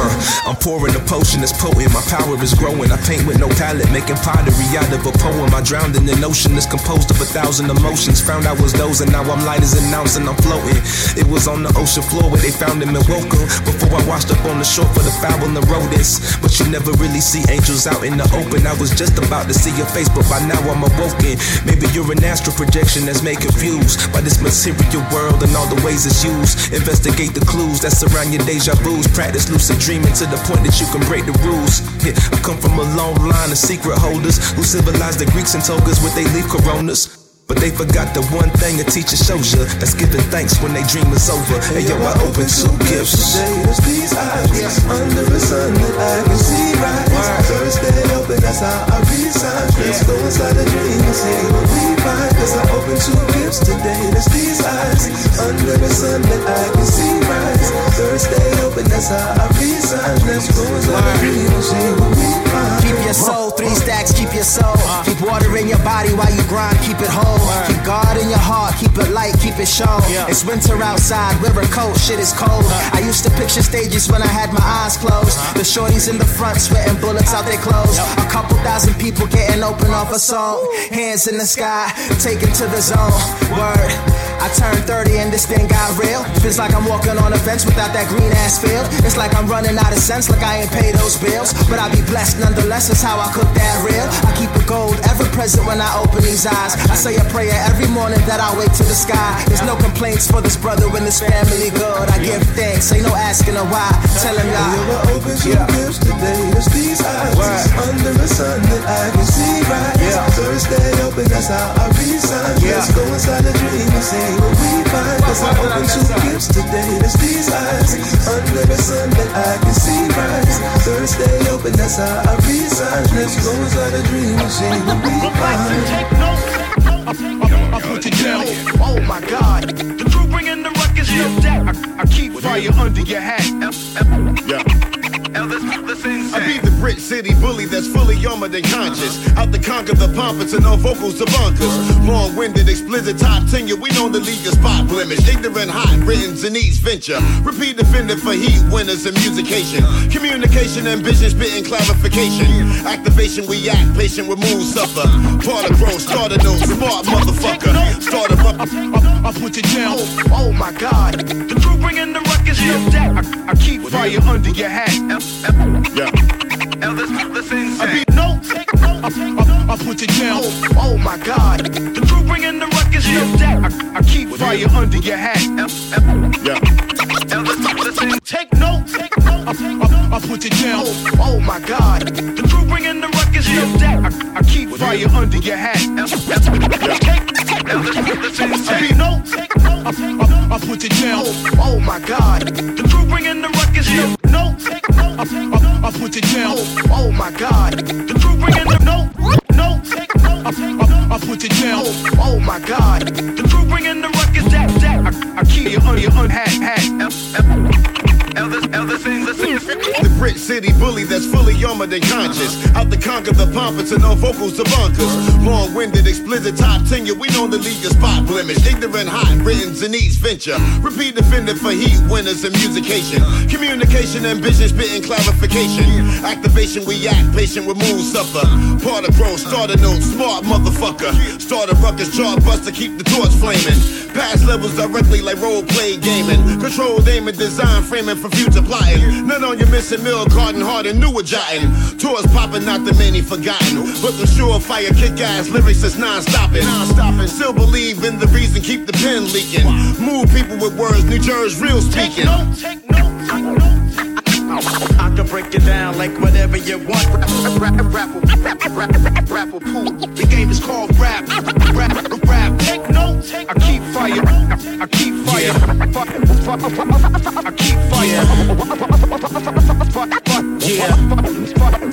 I'm pouring a potion that's potent. My power is growing. I paint with no palette, making pottery out of a poem. I drowned in an ocean that's composed of 1,000 emotions. Found I was dozing, now I'm light as an ounce and I'm floating. It was on the ocean floor where they found him in Woka. Before I washed up on the shore for the foul and the rodents. But you never really see angels out in the open. I was just about to see your face, but by now I'm awoken. Maybe you're an astral projection that's made confused by this material world and all the ways it's used. Investigate the clues that surround your deja vu's. Practice lucid dreaming to the point that you can break the rules. Yeah, I come from a long line of secret holders who civilized the Greeks and togas with they leaf coronas. But they forgot the one thing a teacher shows you, that's giving thanks when they dream is over. And yo, I open 2 gifts today. It's these eyes under the sun that I can see rise. Thursday open, that's how I resign. Let's go inside a dream and see what we find. Cause I open 2 gifts today. It's these eyes under the sun that I can see rise. Thursday open, that's how I resign. Let's go inside a dream and see what we find. Keep your soul, 3 stacks, keep your soul. Keep water in your body while you grind, keep it whole. Keep God in your heart, keep it light, keep it show. Yeah. It's winter outside, wear a coat, shit is cold. I used to picture stages when I had my eyes closed. The shorties in the front sweating bullets out their clothes. Yep. A couple thousand people getting open off a song. Hands in the sky, taken to the zone. Word, I turned 30 and this thing got real. Feels like I'm walking on a bench without that green ass field. It's like I'm running out of sense, like I ain't paid those bills. But I be blessed nonetheless, that's how I cook that real. I keep it gold, ever present when I open these eyes. I say a prayer every morning that I wake to the sky. There's no complaints for this brother and this family good. I give thanks, ain't no asking a why. Tell him y'all. You were open to gifts today. It's these eyes under the sun that I can see rise. Thursday open, that's how I resign. Let's go inside a dream and see what we find. Cause I open 2 gifts today. It's these eyes under the sun that I can see rise. Thursday open, that's how I resign. Let's go inside a dream and see what we find. I put it down. Oh my God. The crew bringing the ruckus. I keep fire under your hat. I be the rich city bully that's fully armored and conscious. Out to conquer the pompous and no vocals to bonkers. Long-winded, explicit, top tenure. We know the league is spot blemish. Ignorant, hot, writtens in each venture. Repeat defending for heat winners and musication. Communication, ambition, spitting clarification. Activation, we act, patient, remove, suffer. Part of growth, start a no smart motherfucker. Start him up, I put you down. Oh my God. The crew bringing the ruckus. I keep fire under your hat. I put you down. Oh my God. The crew bringing the ruckus. I keep fire under your hat. Take notes. I put you down. Oh my God. The crew bringing the ruckus. I keep fire under your hat. Take notes. I put you down. Oh my God. The crew bringing the ruckus. No. I put you down. Oh my God. The crew bringing the no. I put you down. Oh my God. The crew bringing the ruckus. I keep you on your unhat hat. city bully that's fully armored and conscious. Out to conquer the pompous and no vocals to bunkers. Long-winded, explicit, top tenure. We know to leave your spot blemish. Ignorant, hot, Britons in each venture. Repeat defended for heat winners and musication. Communication, ambition, spitting clarification. Activation, we act, patient, remove, suffer. Part of bro, start a note, smart motherfucker. Start a ruckus, chart buster, keep the torch flaming. Pass levels directly like role-play gaming. Controlled aiming, design framing for future plotting. None on your missing mill, garden hard and newer jotting. Tours popping, not the many forgotten. But the surefire kick-ass lyrics is non-stopping. Still believe in the reason, keep the pen leaking. Move people with words, New Jersey's real speaking. I can break it down like whatever you want. Rap or pool. The game is called rap. Rap. Take note. I keep fire. I keep fire. I keep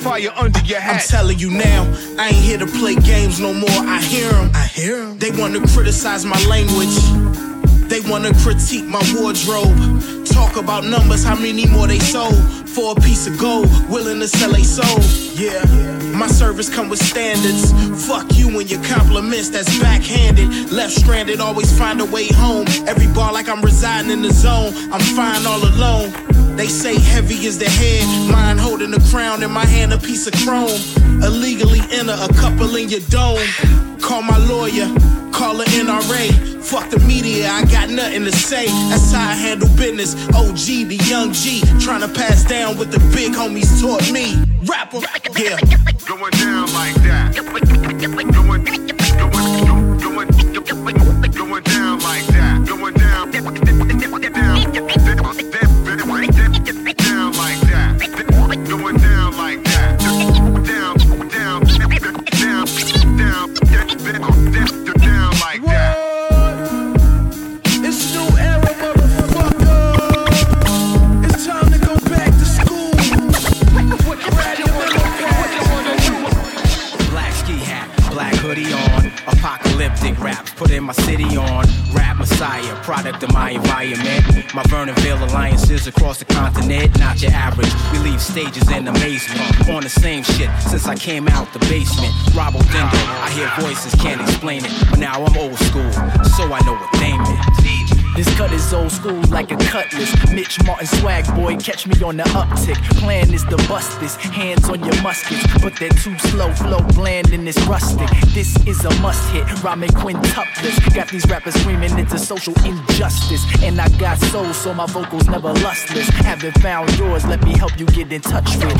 fire. Fire under your hat. I'm telling you now, I ain't here to play games no more. I hear them. They want to criticize my language. They wanna critique my wardrobe. Talk about numbers, how many more they sold. For a piece of gold, willing to sell a soul. Yeah, my service come with standards. Fuck you and your compliments, that's backhanded. Left stranded, always find a way home. Every bar like I'm residing in the zone. I'm fine all alone. They say heavy is the head. Mine holding the crown, in my hand a piece of chrome. Illegally enter a couple in your dome. Call my lawyer, call an NRA. Fuck the media, I got nothing to say. That's how I handle business. OG, the young G, trying to pass down what the big homies taught me. Rapper, yeah. Going down like that. Going down like that. Going down, down like that. Going down like that. Down like what? That. It's new era, motherfucker. It's time to go back to school. What you wanna do? Black ski hat, black hoodie on. Apocalyptic raps, putting my city on. Rap messiah, product of my environment. My Vernonville alliances across the continent. Not your average, we leave stages in amazement. On the same shit since I came out the basement. Robo Dindo, I hear voices, can't explain it. But now I'm old school, so I know what name it. This cut is old school like a cutlass. Mitch Martin swag boy, catch me on the uptick. Plan is to bust this, hands on your muskets. But they're too slow, flow bland and it's rustic. This is a must hit, rhyming quintuplets. Got these rappers screaming into social injustice. And I got soul, so my vocals never lustless. Haven't found yours, let me help you get in touch with.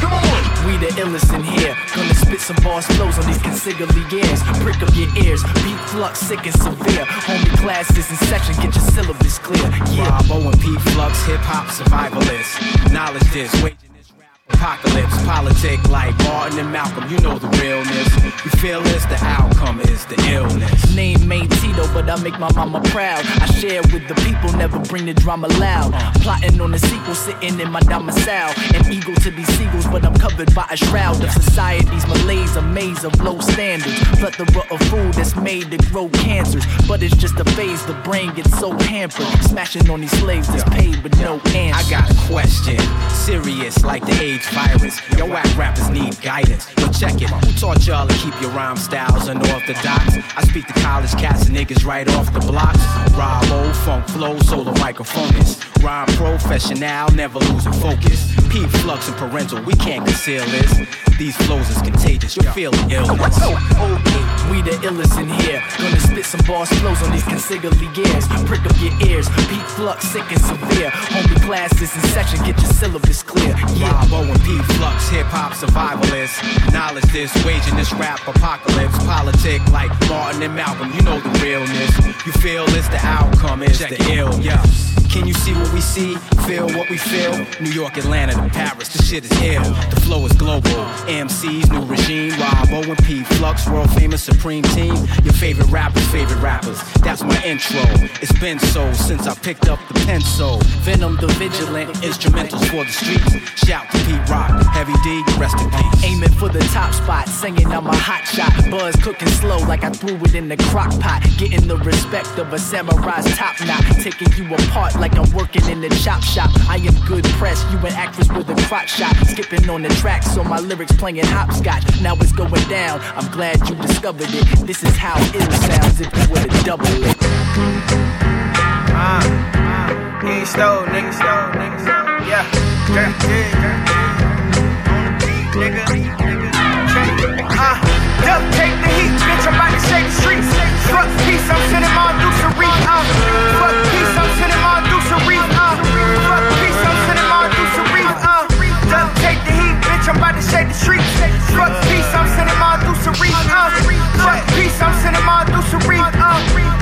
Come on! We the illest in here. Gonna spit some bars flows on these consigliers. Prick up your ears, Beat Flux, sick and severe. Homie classes in section, get your syllabus clear. Yeah. Robo and Pete Flux, hip-hop survivalist. Knowledge this, waging this rap apocalypse. Politic like Martin and Malcolm, you know the realness. You feel this, the outcome is the illness. Name ain't Tito, but I make my mama proud. I share with the people, never bring the drama loud. Plotting on the sequel, sitting in my domicile. An eagle to these seagulls, but I'm covered by a shroud of society's malaise, a maze of low standards. Plethora of food that's made to grow cancers. But it's just a phase, the brain gets so hampered. Smashing on these slaves that's paid with no answer. I got a question, serious like the AIDS virus. Yo, whack rappers need guidance, but check it. Who taught y'all to keep your rhyme styles unorthodox? I speak to college cats and niggas right off the blocks. Robo, funk flow, solo microphonist. Rhyme professional, never losing focus. Pete Flux and Parental, we can't conceal this. These flows is contagious, you're feeling illness. Okay, we the illest in here. Gonna spit some bars flows on these consigliers. Prick up your ears, Pete Flux, sick and severe. Homie classes in section, get your syllabus clear. Yeah. Robo and Pete Flux, hip-hop survivalist. Knowledge this, waging this rap apocalypse. Politic like Martin and Malcolm, you know the realness. You feel this, the outcome is check the ill. Yeah. Can you see what we see? Feel what we feel? New York, Atlanta to Paris, this shit is ill. The flow is global. MC's new regime. Robo and Pete Flux, world famous supreme team. Your favorite rappers, That's my intro. It's been so since I picked up the pencil. Venom the vigilant, instrumentals for the streets. Shout to Pete Rock, Heavy D, rest in peace. Aiming for the top spot, singing I'm a hot shot. Buzz cooking slow like I threw it in the crock pot. Getting the respect of a samurai's top knot. Taking you apart like I'm working in the chop shop. I am good press, you an actress with a crotch shot. Skipping on the track, so my lyrics playing hopscotch. Now it's going down, I'm glad you discovered it. This is how it sounds if you would've doubled it. Nigga stole, nigga stole, nigga stole. Yeah, girl, yeah, girl, yeah. On the beat, nigga. Duck, take the heat, bitch, I'm about to shake the streets. Fuck peace, I'm sending my deucery, fuck peace, I'm sending my deucery, fuck peace, I'm sending my deucery, Duck, take the heat, bitch, I'm about to shake the streets. Fuck peace, I'm sending my deucery, fuck peace, I'm sending my deucery,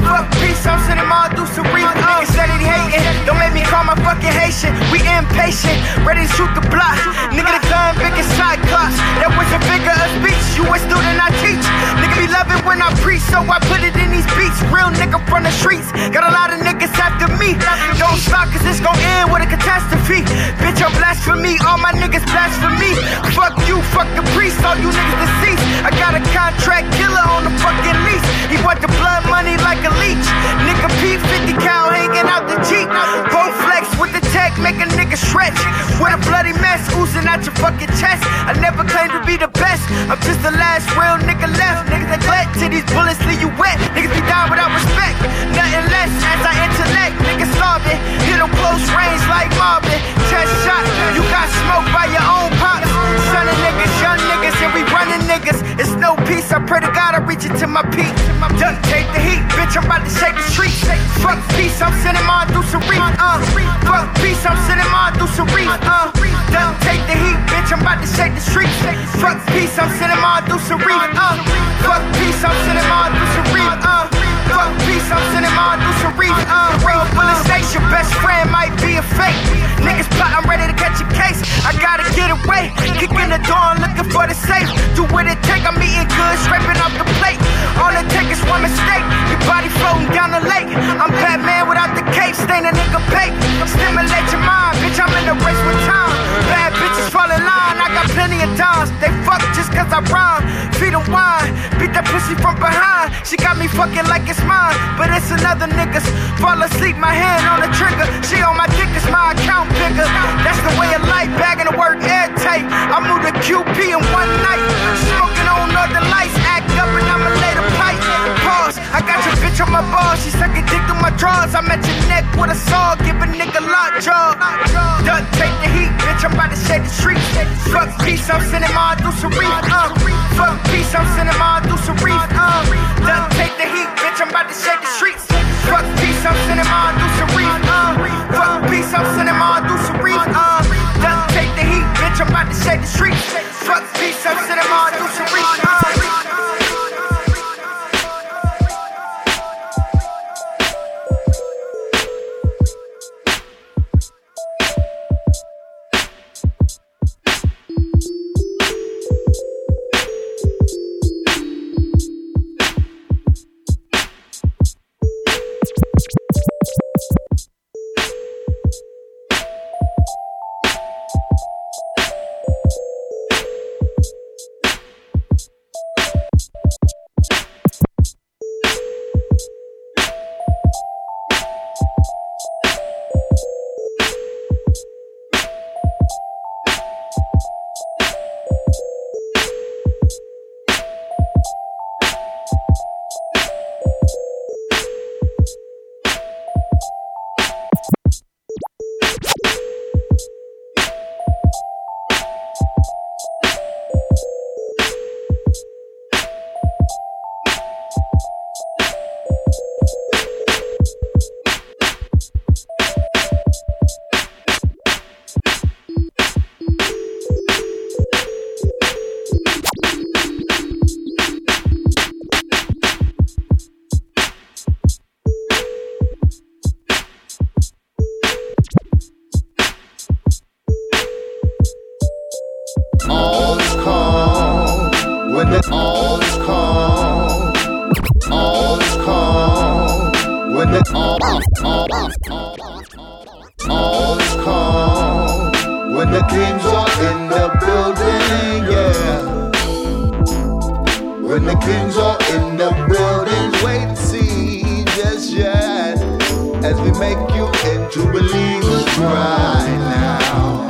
fuck peace, I'm sending my deucery. Niggas said it hatin', don't make me call my fucking Haitian. We impatient, ready to shoot the block. Nigga, the gun, big as Cyclops. That was a figure of speech, you a student I teach. Nigga be loving when I preach, so I put it in these beats. Real nigga from the streets, got a lot of niggas after me. Don't stop cause it's gon' end with a catastrophe. Bitch, I'm blasphemy, all my niggas blasphemy. Fuck you, fuck the priest, all you niggas deceased. I got a contract killer on the fucking lease. He want the blood money like a leech. Nigga Pete 50 cow hanging out the Jeep. Go flex with the tech, make a nigga stretch. With a bloody mess oozing out your fucking chest. I never claimed to be the best, I'm just the last real nigga left. Niggas neglect till these bullets leave you wet. Niggas be down without respect, nothing less as I intellect. Niggas starving, hit on close range like Marvin. Chest shot, you got smoked by your own pops. Son of niggas, young niggas, and we running niggas. It's no peace, I pray to God I reach it to my peak. Duck, take the heat, bitch, I'm about to shake the streets. Fuck peace, I'm sending my deucery, fuck peace, I'm sending my deucery, Duck, take the heat, bitch, I'm about to shake the streets. Fuck peace, I'm sending my deucery, fuck peace, I'm sending my deucery, fuck peace, I'm sending my deucery, Real bullet states, your best friend might be a fake. Niggas plot, I'm ready to catch a case. I gotta get away, kick in the door, I'm looking for the safe. Do what it take, I'm eating good, scraping off the plate. All it take is one mistake, your body floating down the lake. I'm Batman without the cape, stain a nigga pay. Stimulate your mind, bitch, I'm in a race with time. Bad bitches fall in line, I got plenty of dimes. They fuck just cause I rhyme, feed them wine, beat that pussy from behind. She got me fucking like it's mine, but it's another nigga's. Fall asleep, my hand on the trigger. She on my dick is my account bigger. That's the way of life, bagging the word airtight. I moved to QP in one night, smoking on all the lights, act up and I'ma lay the pipe. Pause, I got your bitch on my balls, she sucking dick through my drawers. I'm at your neck with a saw, give a nigga lock jaw. Duck, take the heat, bitch, I'm about to shake the streets. Fuck peace, I'm sending my deucery, fuck peace, I'm sending my deucery, Duck, take the heat, bitch, I'm about to shake the streets. Fuck peace, I'm sending my deucery, fuck peace, I'm sending my deucery, Duck, take the heat, bitch, I'm about to shake the streets. Fuck peace, I'm sending my deucery, as we make you into believers right now.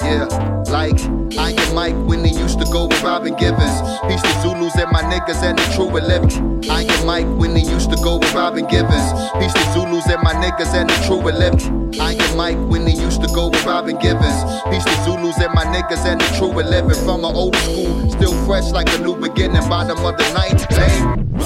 Yeah, like Ike and Mike when they used to go with Robin Givens. Peace to Zulus and my niggas and the true elect. Ike and Mike when they used to go with Robin Givens. Peace to Zulus and my niggas and the true elect. Ike and Mike when they used to go with Robin Givens. Peace to Zulus and my niggas and the true 11. From an old school, still fresh like a new beginning. Bottom of the ninth, hey. I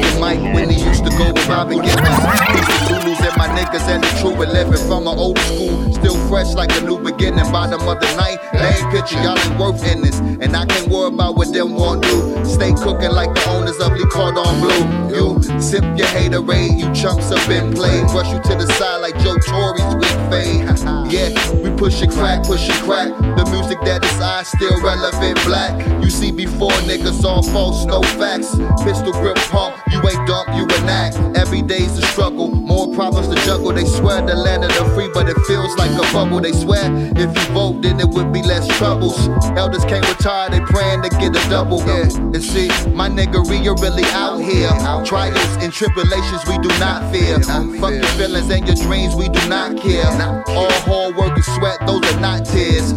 and Mike when he used to go with Robin Givens. The Zulus and my niggas and the true 11. From an old school, still fresh like a new beginning. Bottom of the night, they ain't picture, y'all ain't worth in this. And I can't worry about what them want do. Stay cooking like the owners of the Cordon Bleu. You sip your haterade, you chumps up and play. Brush you to the side like Joe Torre's weak fade. Yeah, we pushing crack the music that is I still relevant black. You see before niggas all false, no facts. Pistol grip pump, you ain't dumb, you an act. Every day's a struggle, more problems to juggle. They swear the land of the free, but it feels like a bubble. They swear if you vote, then it would be less troubles. Elders can't retire, they praying to get a double. Yeah, and see, my nigga, you're really out here. Trials and tribulations we do not fear. Fuck your feelings and your dreams, we do not care. All hard work and sweat, those are not tears.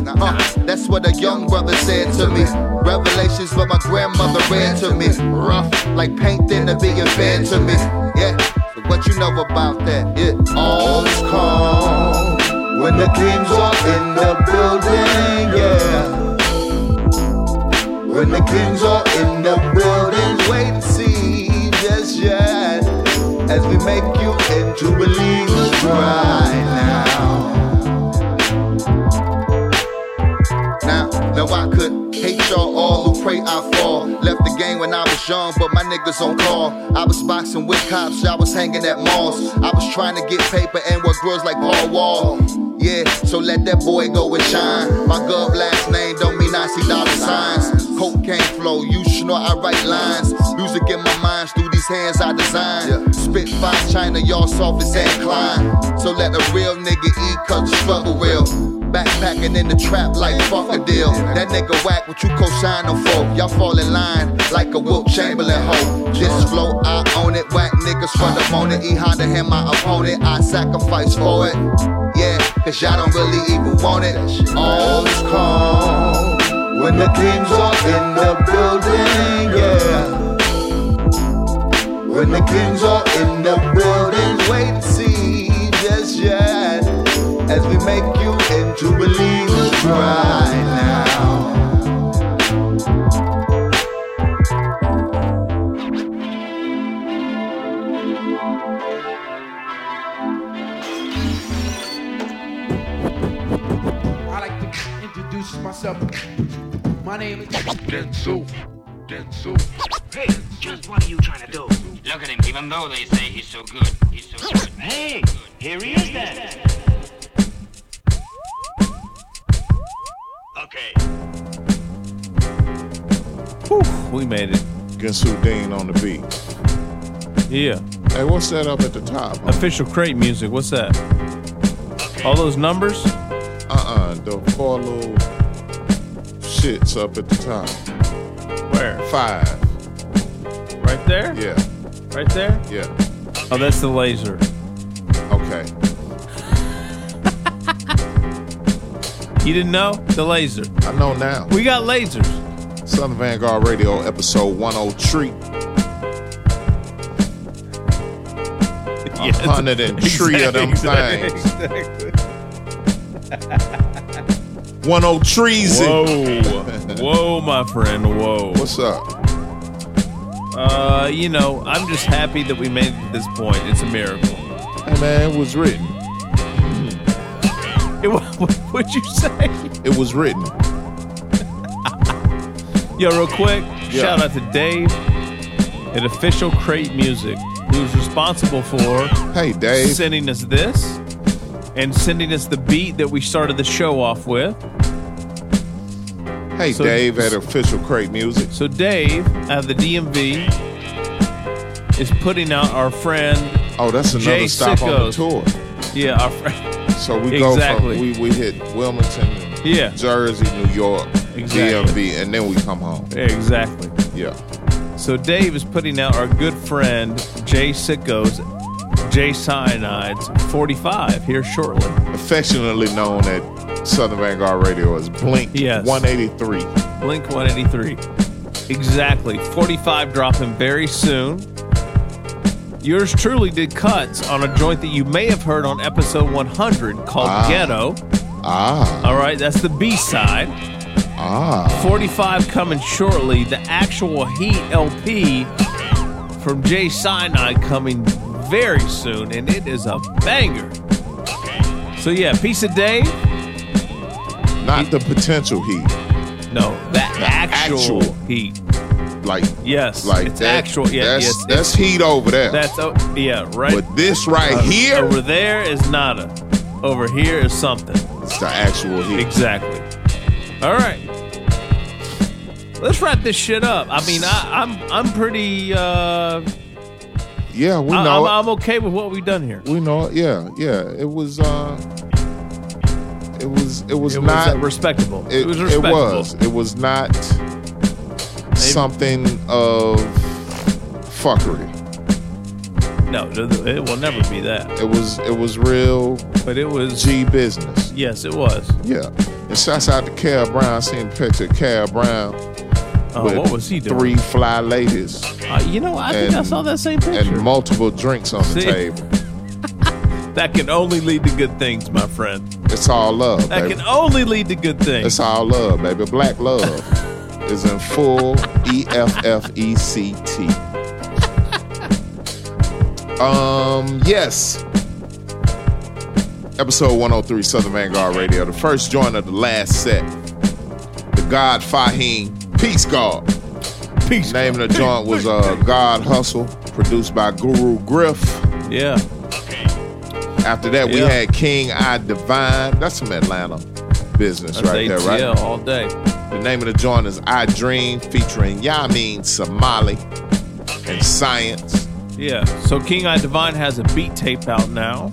That's what a young brother said to me. Revelations what my grandmother read to me. Rough, like paint thinner being fed to me. Yeah, so what you know about that? Yeah. All's calm when the kings are in the building, yeah. When the kings are in the building, wait and see just yet. As we make you into believers right now. Now I could hate y'all all who pray I fall. Left the game when I was young, but my niggas on call. I was boxing with cops, I was hanging at malls. I was trying to get paper and work grills like Paul Wall. Yeah, so let that boy go and shine. My gov last name don't mean I see dollar signs. Cocaine flow, you snort, I write lines. Music in my mind, through these hands I design. Spit fine China, y'all soft as Anne Klein. So let a real nigga eat, cause the struggle real. Backpacking in the trap like fuck a deal. That nigga whack what you co-signing for. Y'all fall in line like a Wilt Chamberlain hoe. This flow, I own it. Whack niggas for the moment. E Honda and my opponent, I sacrifice for it. Yeah, cause y'all don't really even want it. All's calm when the kings are in the building, yeah. When the kings are in the building, wait and see just yet. As we make you into believers right now. I like to introduce myself. My name is Denzel. Hey, just what are you trying to do? Look at him, even though they say he's so good. Hey, here he is then. Okay. Whew, we made it. Gensudine on the beat. Yeah. Hey, what's that up at the top? Huh? Official crate music, what's that? Okay. All those numbers? The four little shits up at the top. Where? 5. Right there? Yeah. Right there? Yeah. Okay. Oh, that's the laser. Okay. You didn't know? The laser. I know now. We got lasers. Southern Vanguard Radio, episode 103. Yes, 103 exactly, of them things. Exactly. 103's. Whoa. Whoa, my friend. Whoa. What's up? You know, I'm just happy that we made it to this point. It's a miracle. Hey, man, it was written. What'd you say? It was written. Yo, real quick, shout out to Dave at Official Crate Music, who's responsible for sending us this and sending us the beat that we started the show off with. Hey, so, Dave at Official Crate Music. So Dave, out of the DMV, is putting out our friend that's another Jay stop Sicko's. On the tour. Yeah, our friend. So we go from, we hit Wilmington, Jersey, New York, DMV, and then we come home. Exactly. Yeah. So Dave is putting out our good friend Jay Sicko's Jay Cyanide's 45 here shortly. Affectionately known at Southern Vanguard Radio as Blink 183. Blink 183. Exactly. 45 dropping very soon. Yours truly did cuts on a joint that you may have heard on episode 100 called Ghetto. All right, that's the B-side. 45 coming shortly. The actual Heat LP from Jay Cyanide coming very soon, and it is a banger. So, yeah, piece of Dave. Not the potential heat. No, the actual heat. Like, yes, like it's that, actual. Yeah, that's, yes, that's heat over there. That's right. But this here over there is nada. Over here is something. It's the actual heat. Exactly. All right, let's wrap this shit up. I mean, I'm pretty. Yeah, we know. I'm okay with what we've done here. We know. Yeah. It was respectable. It was respectable. It was not something of fuckery. No, it will never be that. It was real, but it was G business. Yes, it was. Yeah, and shouts out to Cal Brown. Seeing a picture of Cal Brown. What was he doing? 3 fly ladies. I think I saw that same picture. And multiple drinks on the table. That can only lead to good things, my friend. It's all love. That can only lead to good things. It's all love, baby. Black love is in full EFFECT. Yes. Episode 103, Southern Vanguard Radio. The first joint of the last set. The God Fahim. Peace God. Peace. Name of the joint was God Hustle, produced by Guru Griff. Yeah. After that, we had King I Divine. That's some Atlanta business that's right ATL there, right? Yeah, all day. The name of the joint is I Dream, featuring Yameen Somali and Science. Yeah. So King I Divine has a beat tape out now.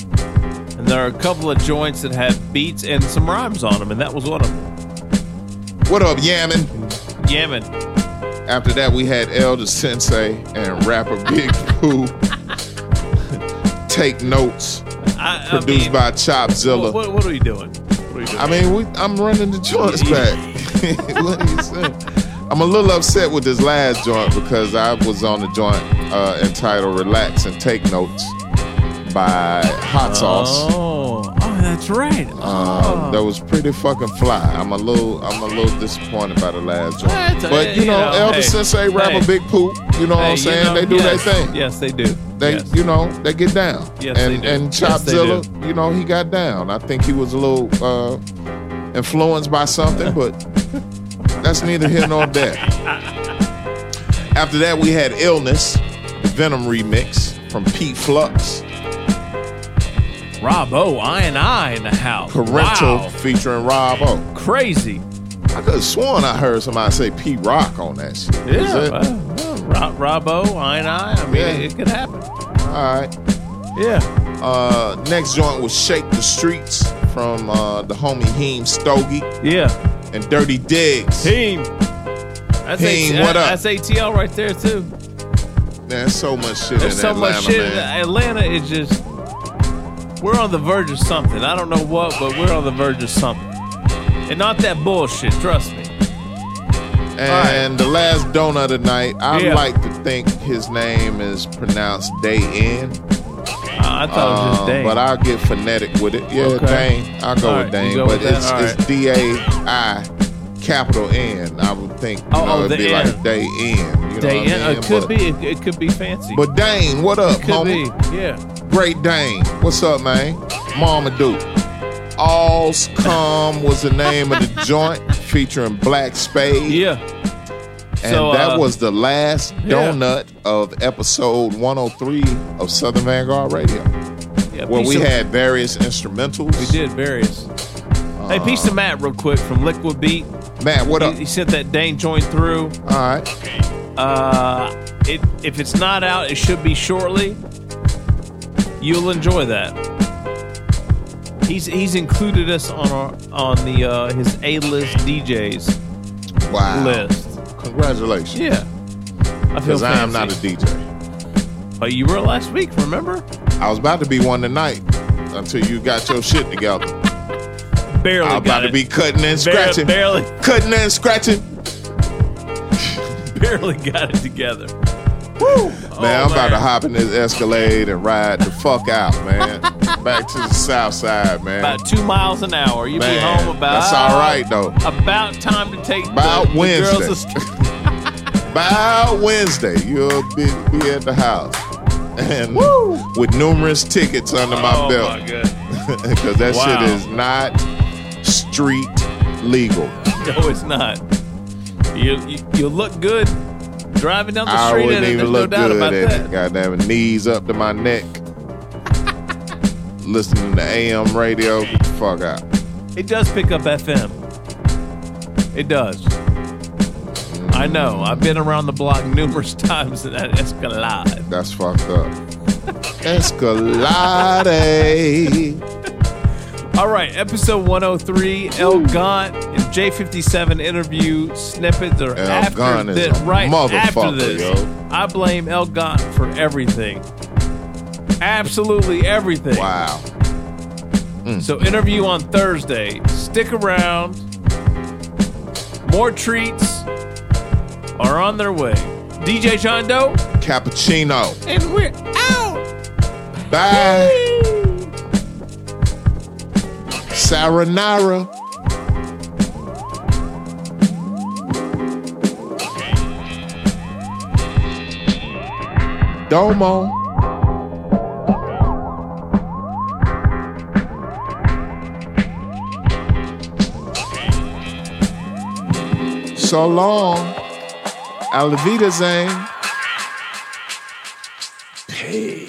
And there are a couple of joints that have beats and some rhymes on them, and that was one of them. What up, Yamin? Yemen. After that, we had Elder Sensei and rapper Big Pooh. Take Notes. Produced by Chopzilla. What are we doing? I'm running the joints back. What are you saying? I'm a little upset with this last joint because I was on the joint entitled Relax and Take Notes by Hot Sauce. That's right. That was pretty fucking fly. I'm a little disappointed by the last joint. But you know, Elder Sensei, rapper Big Poop. You know what I'm saying? They do their thing. Yes, they do. They get down. Yes, and, they do. And Chopzilla, yes, he got down. I think he was a little influenced by something, but that's neither here nor there. After that, we had Illness, the Venom remix from Pete Flux. Robo, I in the house. Parental featuring Robo. Crazy. I could have sworn I heard somebody say P Rock on that shit. Yeah. Robo, it could happen. All right. Yeah. Next joint was Shake the Streets from the homie Heem Stogie. Yeah. And Dirty Diggs. Heem. What up? That's ATL right there, too. There's so much shit in Atlanta. Atlanta is just. We're on the verge of something. I don't know what, but we're on the verge of something. And not that bullshit, trust me. And the last donut of the night, I like to think his name is pronounced Day In. I thought it was just Dane. But I'll get phonetic with it. Yeah, okay. Dane. I'll go with Dane. But it's DAI, capital N. I would think, it'd be like Day In. Day In. It could be fancy. But Dane, what up, homie? It could be, Great Dane. What's up, man? Marmaduke. All's Calm was the name of the joint featuring Black Spade. Yeah. And that was the last donut of episode 103 of Southern Vanguard Radio. Yeah, where we had various instrumentals. We did various. Hey, peace to Matt real quick from Liquid Beat. Matt, what up? He sent that Dane joint through. All right. If it's not out, it should be shortly. You'll enjoy that. He's included us on his A-list DJs list. Congratulations. Yeah. Because I am not a DJ. But you were last week, remember? I was about to be one tonight until you got your shit together. Barely. I'm about to be cutting and scratching. Barely. Cutting and scratching. Barely got it together. Woo! Man, I'm about to hop in this Escalade and ride the fuck out, man. Back to the south side, man. About 2 miles an hour. You'll be home about... That's all right, though. About time to take about Wednesday. The girls By Wednesday, you'll be at the house. And Woo! With numerous tickets under my belt. Oh, my God. Because that shit is not street legal. No, it's not. You look good. Driving down the street, and there's no doubt about that. Goddamn it, knees up to my neck. Listening to AM radio, get the fuck out. It does pick up FM. It does. I know. I've been around the block numerous times in that Escalade. That's fucked up. Escalade. All right, episode 103, El Gant and J57 interview snippets are after this. Right after this, yo. I blame El Gant for everything. Absolutely everything. Wow. So interview on Thursday. Stick around. More treats are on their way. DJ John Doe. Cappuccino. And we're out. Bye. Saranara. Domo. So long, Alvida Zane. Hey.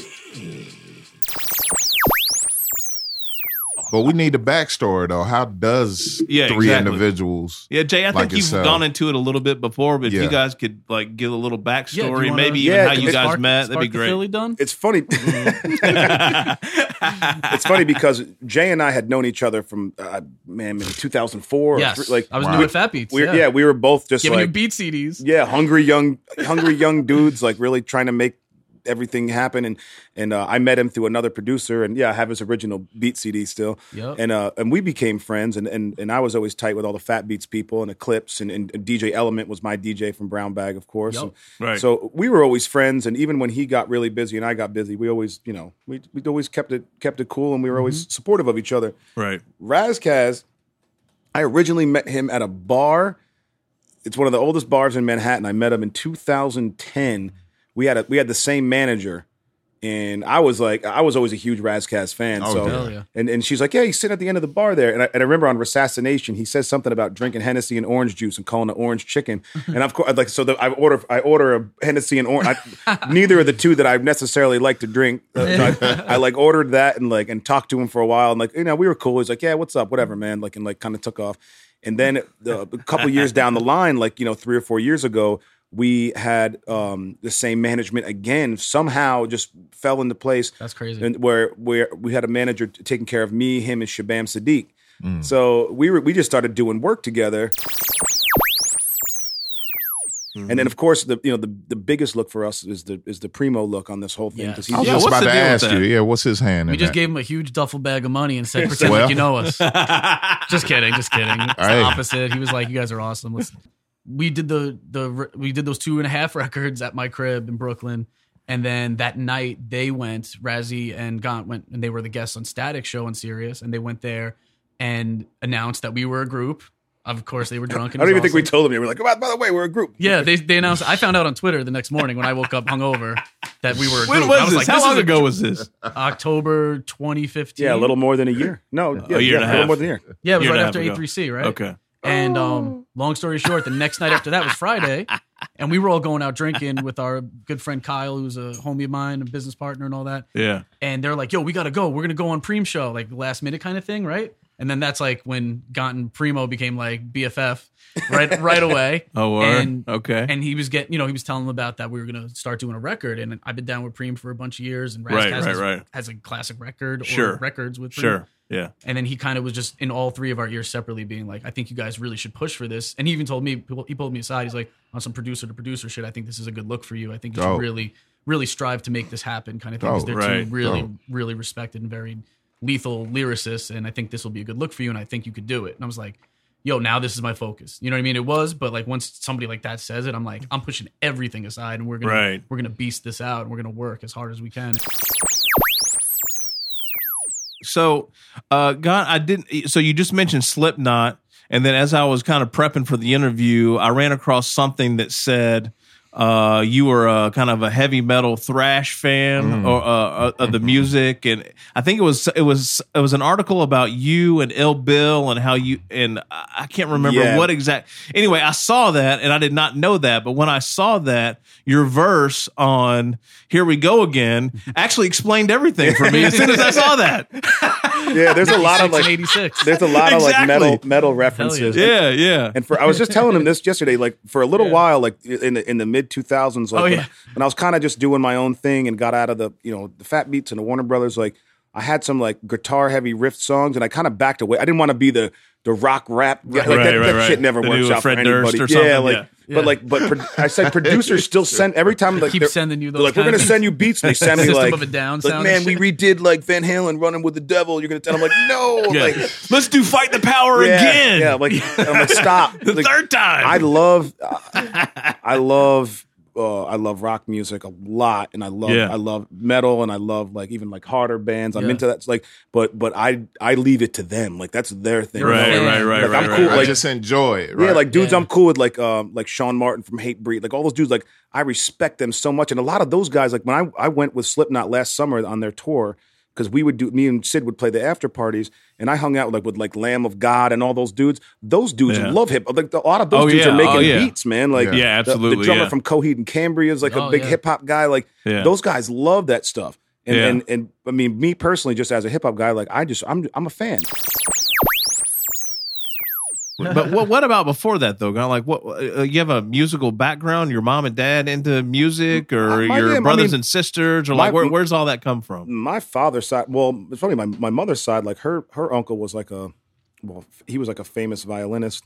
But we need a backstory, though. How does three individuals? Yeah, Jay, I think you've gone into it a little bit before, but if you guys could like give a little backstory, maybe even how you guys met, that'd be great. It's funny. It's funny because Jay and I had known each other from maybe 2004. Yes, I was new at Fat Beats. Yeah, we were both just giving you beat CDs. Yeah, hungry young dudes, like really trying to make everything happened, and I met him through another producer, and I have his original beat CD still. Yep. And we became friends, and I was always tight with all the Fat Beats people and Eclipse, and DJ Element was my DJ from Brown Bag, of course. Yep. And, so we were always friends, and even when he got really busy and I got busy, we always we always kept it cool, and we were always supportive of each other. Right. Ras Kass, I originally met him at a bar. It's one of the oldest bars in Manhattan. I met him in 2010. We had the same manager, and I was always a huge Ras Kass fan. Oh, so hell yeah. And she's like, yeah, he's sitting at the end of the bar there. And I remember on Resassassination, he says something about drinking Hennessy and orange juice and calling it orange chicken. And of course, like so, I order a Hennessy and orange. Neither of the two that I necessarily like to drink. I like ordered that and talked to him for a while, and we were cool. He's like, yeah, what's up, whatever, man. And kind of took off. And then a couple years down the line, 3 or 4 years ago, we had the same management again. Somehow, just fell into place. That's crazy. And where we had a manager taking care of me, him, and Shabaam Sahdeeq. Mm. So we just started doing work together. Mm-hmm. And then, of course, the biggest look for us is the Primo look on this whole thing. Yes. I was just about to ask you. Yeah, what's his hand? We just gave him a huge duffel bag of money and said, "Pretend like you know us." Just kidding. It's the opposite. He was like, "You guys are awesome." We did we did those 2.5 records at my crib in Brooklyn, and then that night they went. Razzie and Gant went, and they were the guests on Static's show on Sirius, and they went there and announced that we were a group. Of course, they were drunk. And I don't even think we told them. They were like, "By the way, we're a group." Yeah, they announced. I found out on Twitter the next morning when I woke up hungover that we were a group. When was I was this? Like, how long ago was this? October 2015. Yeah, a little more than a year. No, a year and a half. A little more than a year. Yeah, it was right after A3C, right? Okay. And long story short, the next night after that was Friday, and we were all going out drinking with our good friend Kyle, who's a homie of mine, a business partner and all that. Yeah. And they're like, yo, we got to go. We're going to go on Preem show, like last minute kind of thing, right? And then that's like when Gant and Primo became like BFF right away. Oh, and, okay. And he was getting, you know, he was telling them about that we were going to start doing a record. And I've been down with Primo for a bunch of years, and Ras Kass has a classic record or records with Primo. Sure. Yeah. And then he kind of was just in all three of our ears separately being like, I think you guys really should push for this. And he even told me, he pulled me aside. He's like, on some producer to producer shit, I think this is a good look for you. I think you should really strive to make this happen kind of thing. Because they're two really, really respected and very lethal lyricists. And I think this will be a good look for you. And I think you could do it. And I was like, yo, now this is my focus. You know what I mean? It was, but like once somebody like that says it, I'm like, I'm pushing everything aside and we're going to beast this out and we're going to work as hard as we can. So, Gant, so you just mentioned Slipknot, and then as I was kind of prepping for the interview, I ran across something that said you were a kind of a heavy metal thrash fan of the music, and I think it was an article about you and Ill Bill and how you, and I can't remember what exact. Anyway, I saw that and I did not know that, but when I saw that, your verse on "Here We Go Again" actually explained everything for me as soon as I saw that. Yeah, there's a lot of like 86. There's a lot of like metal references. Yeah, and, yeah. And I was just telling him this yesterday, like for a little while, like in the mid 2000s, like when I was kind of just doing my own thing and got out of the, you know, the Fat Beats and the Warner Brothers, like I had some like guitar heavy riff songs and I kind of backed away. I didn't want to be the rock rap that shit never works out for anybody. But I said producers still send every time like keep sending you those like we're gonna send you beats and they send me like, of a down like man we redid like Van Halen Running with the Devil you're gonna tell them like no like let's do Fight the Power again I'm like stop the like, third time. I love rock music a lot, and I love metal, and I love like even like harder bands. I'm into that. Like, but I leave it to them. Like that's their thing. I'm cool. Like, I just enjoy it. Right? Yeah, like dudes, I'm cool with like Sean Martin from Hatebreed. Like all those dudes. Like I respect them so much, and a lot of those guys. Like when I went with Slipknot last summer on their tour. Because we would do, me and Sid would play the after parties, and I hung out with Lamb of God and all those dudes. Those dudes love hip hop. Like a lot of those dudes are making beats, man. Like absolutely. The drummer from Coheed and Cambria is like a big hip hop guy. Like those guys love that stuff. And and I mean, me personally, just as a hip hop guy, like I'm a fan. But what about before that though? Like what? You have a musical background? Your mom and dad into music, or your brothers and sisters, or where's all that come from? My father's side. Well, it's funny. My mother's side. Like her uncle was he was like a famous violinist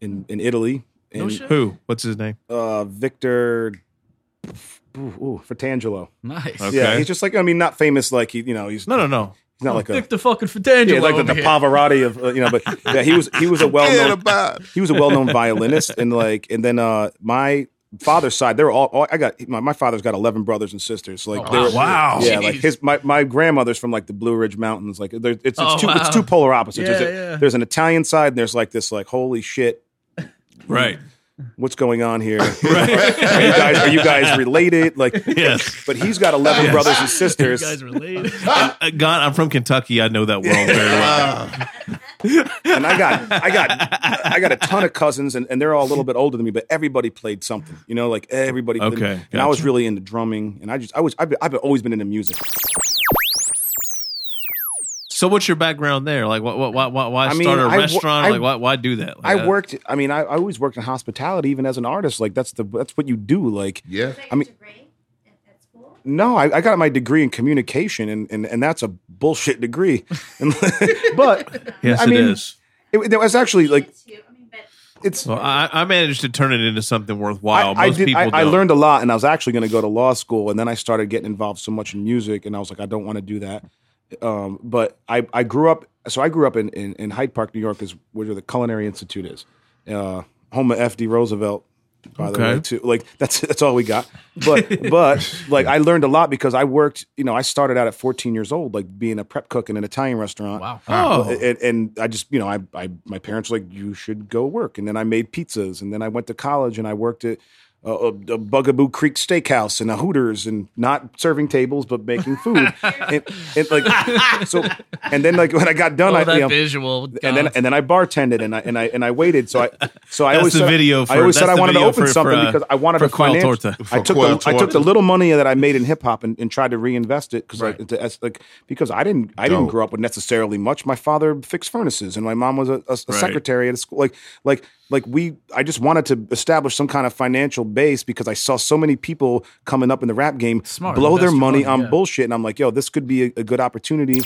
in Italy. And, who? What's his name? Victor. Ooh, Fratangelo. Nice. Okay. Yeah, he's just like, I mean, not famous like he. You know, he's no. He's not like a the fucking Fratangelo. Yeah, like the Pavarotti of but yeah, he was a well known violinist and then my father's side they were all I got my father's got 11 brothers and sisters like yeah jeez. Like his my grandmother's from like the Blue Ridge Mountains like it's two polar opposites. Yeah, there's an Italian side and there's like this like holy shit right. What's going on here? Are you guys related? Like, yes. But he's got 11 brothers and sisters. You guys related? God, I'm from Kentucky. I know that world very well. And I got a ton of cousins, and they're all a little bit older than me. But everybody played something, you know, like everybody. Okay. Gotcha. And I was really into drumming, and I've always been into music. So what's your background there? Like, why start a restaurant? Why do that? Like, I always worked in hospitality, even as an artist. Like, that's what you do. Like, yeah. I mean, degree at school? No, I got my degree in communication, and that's a bullshit degree. But yes, I mean, it is. It was actually like. I managed to turn it into something worthwhile. Most people don't. I learned a lot, and I was actually going to go to law school, and then I started getting involved so much in music, and I was like, I don't want to do that. But I grew up in Hyde Park, New York, is where the Culinary Institute is. Home of F.D. Roosevelt, by the way, too. Like that's all we got. But like I learned a lot because I worked. You know, I started out at 14 years old, like being a prep cook in an Italian restaurant. Wow. Oh. And I just, you know, my parents were like, you should go work, and then I made pizzas, and then I went to college and I worked at a Bugaboo Creek Steakhouse and a Hooters and not serving tables but making food. and like so, and then like when I got done, visual. God. And then I bartended and I waited. I always said I wanted to open something because I wanted a financial. I took the little money that I made in hip hop and tried to reinvest it because I didn't grow up with necessarily much. My father fixed furnaces and my mom was a secretary at a school. I just wanted to establish some kind of financial base because I saw so many people coming up in the rap game blow their money on bullshit. And I'm like, yo, this could be a good opportunity.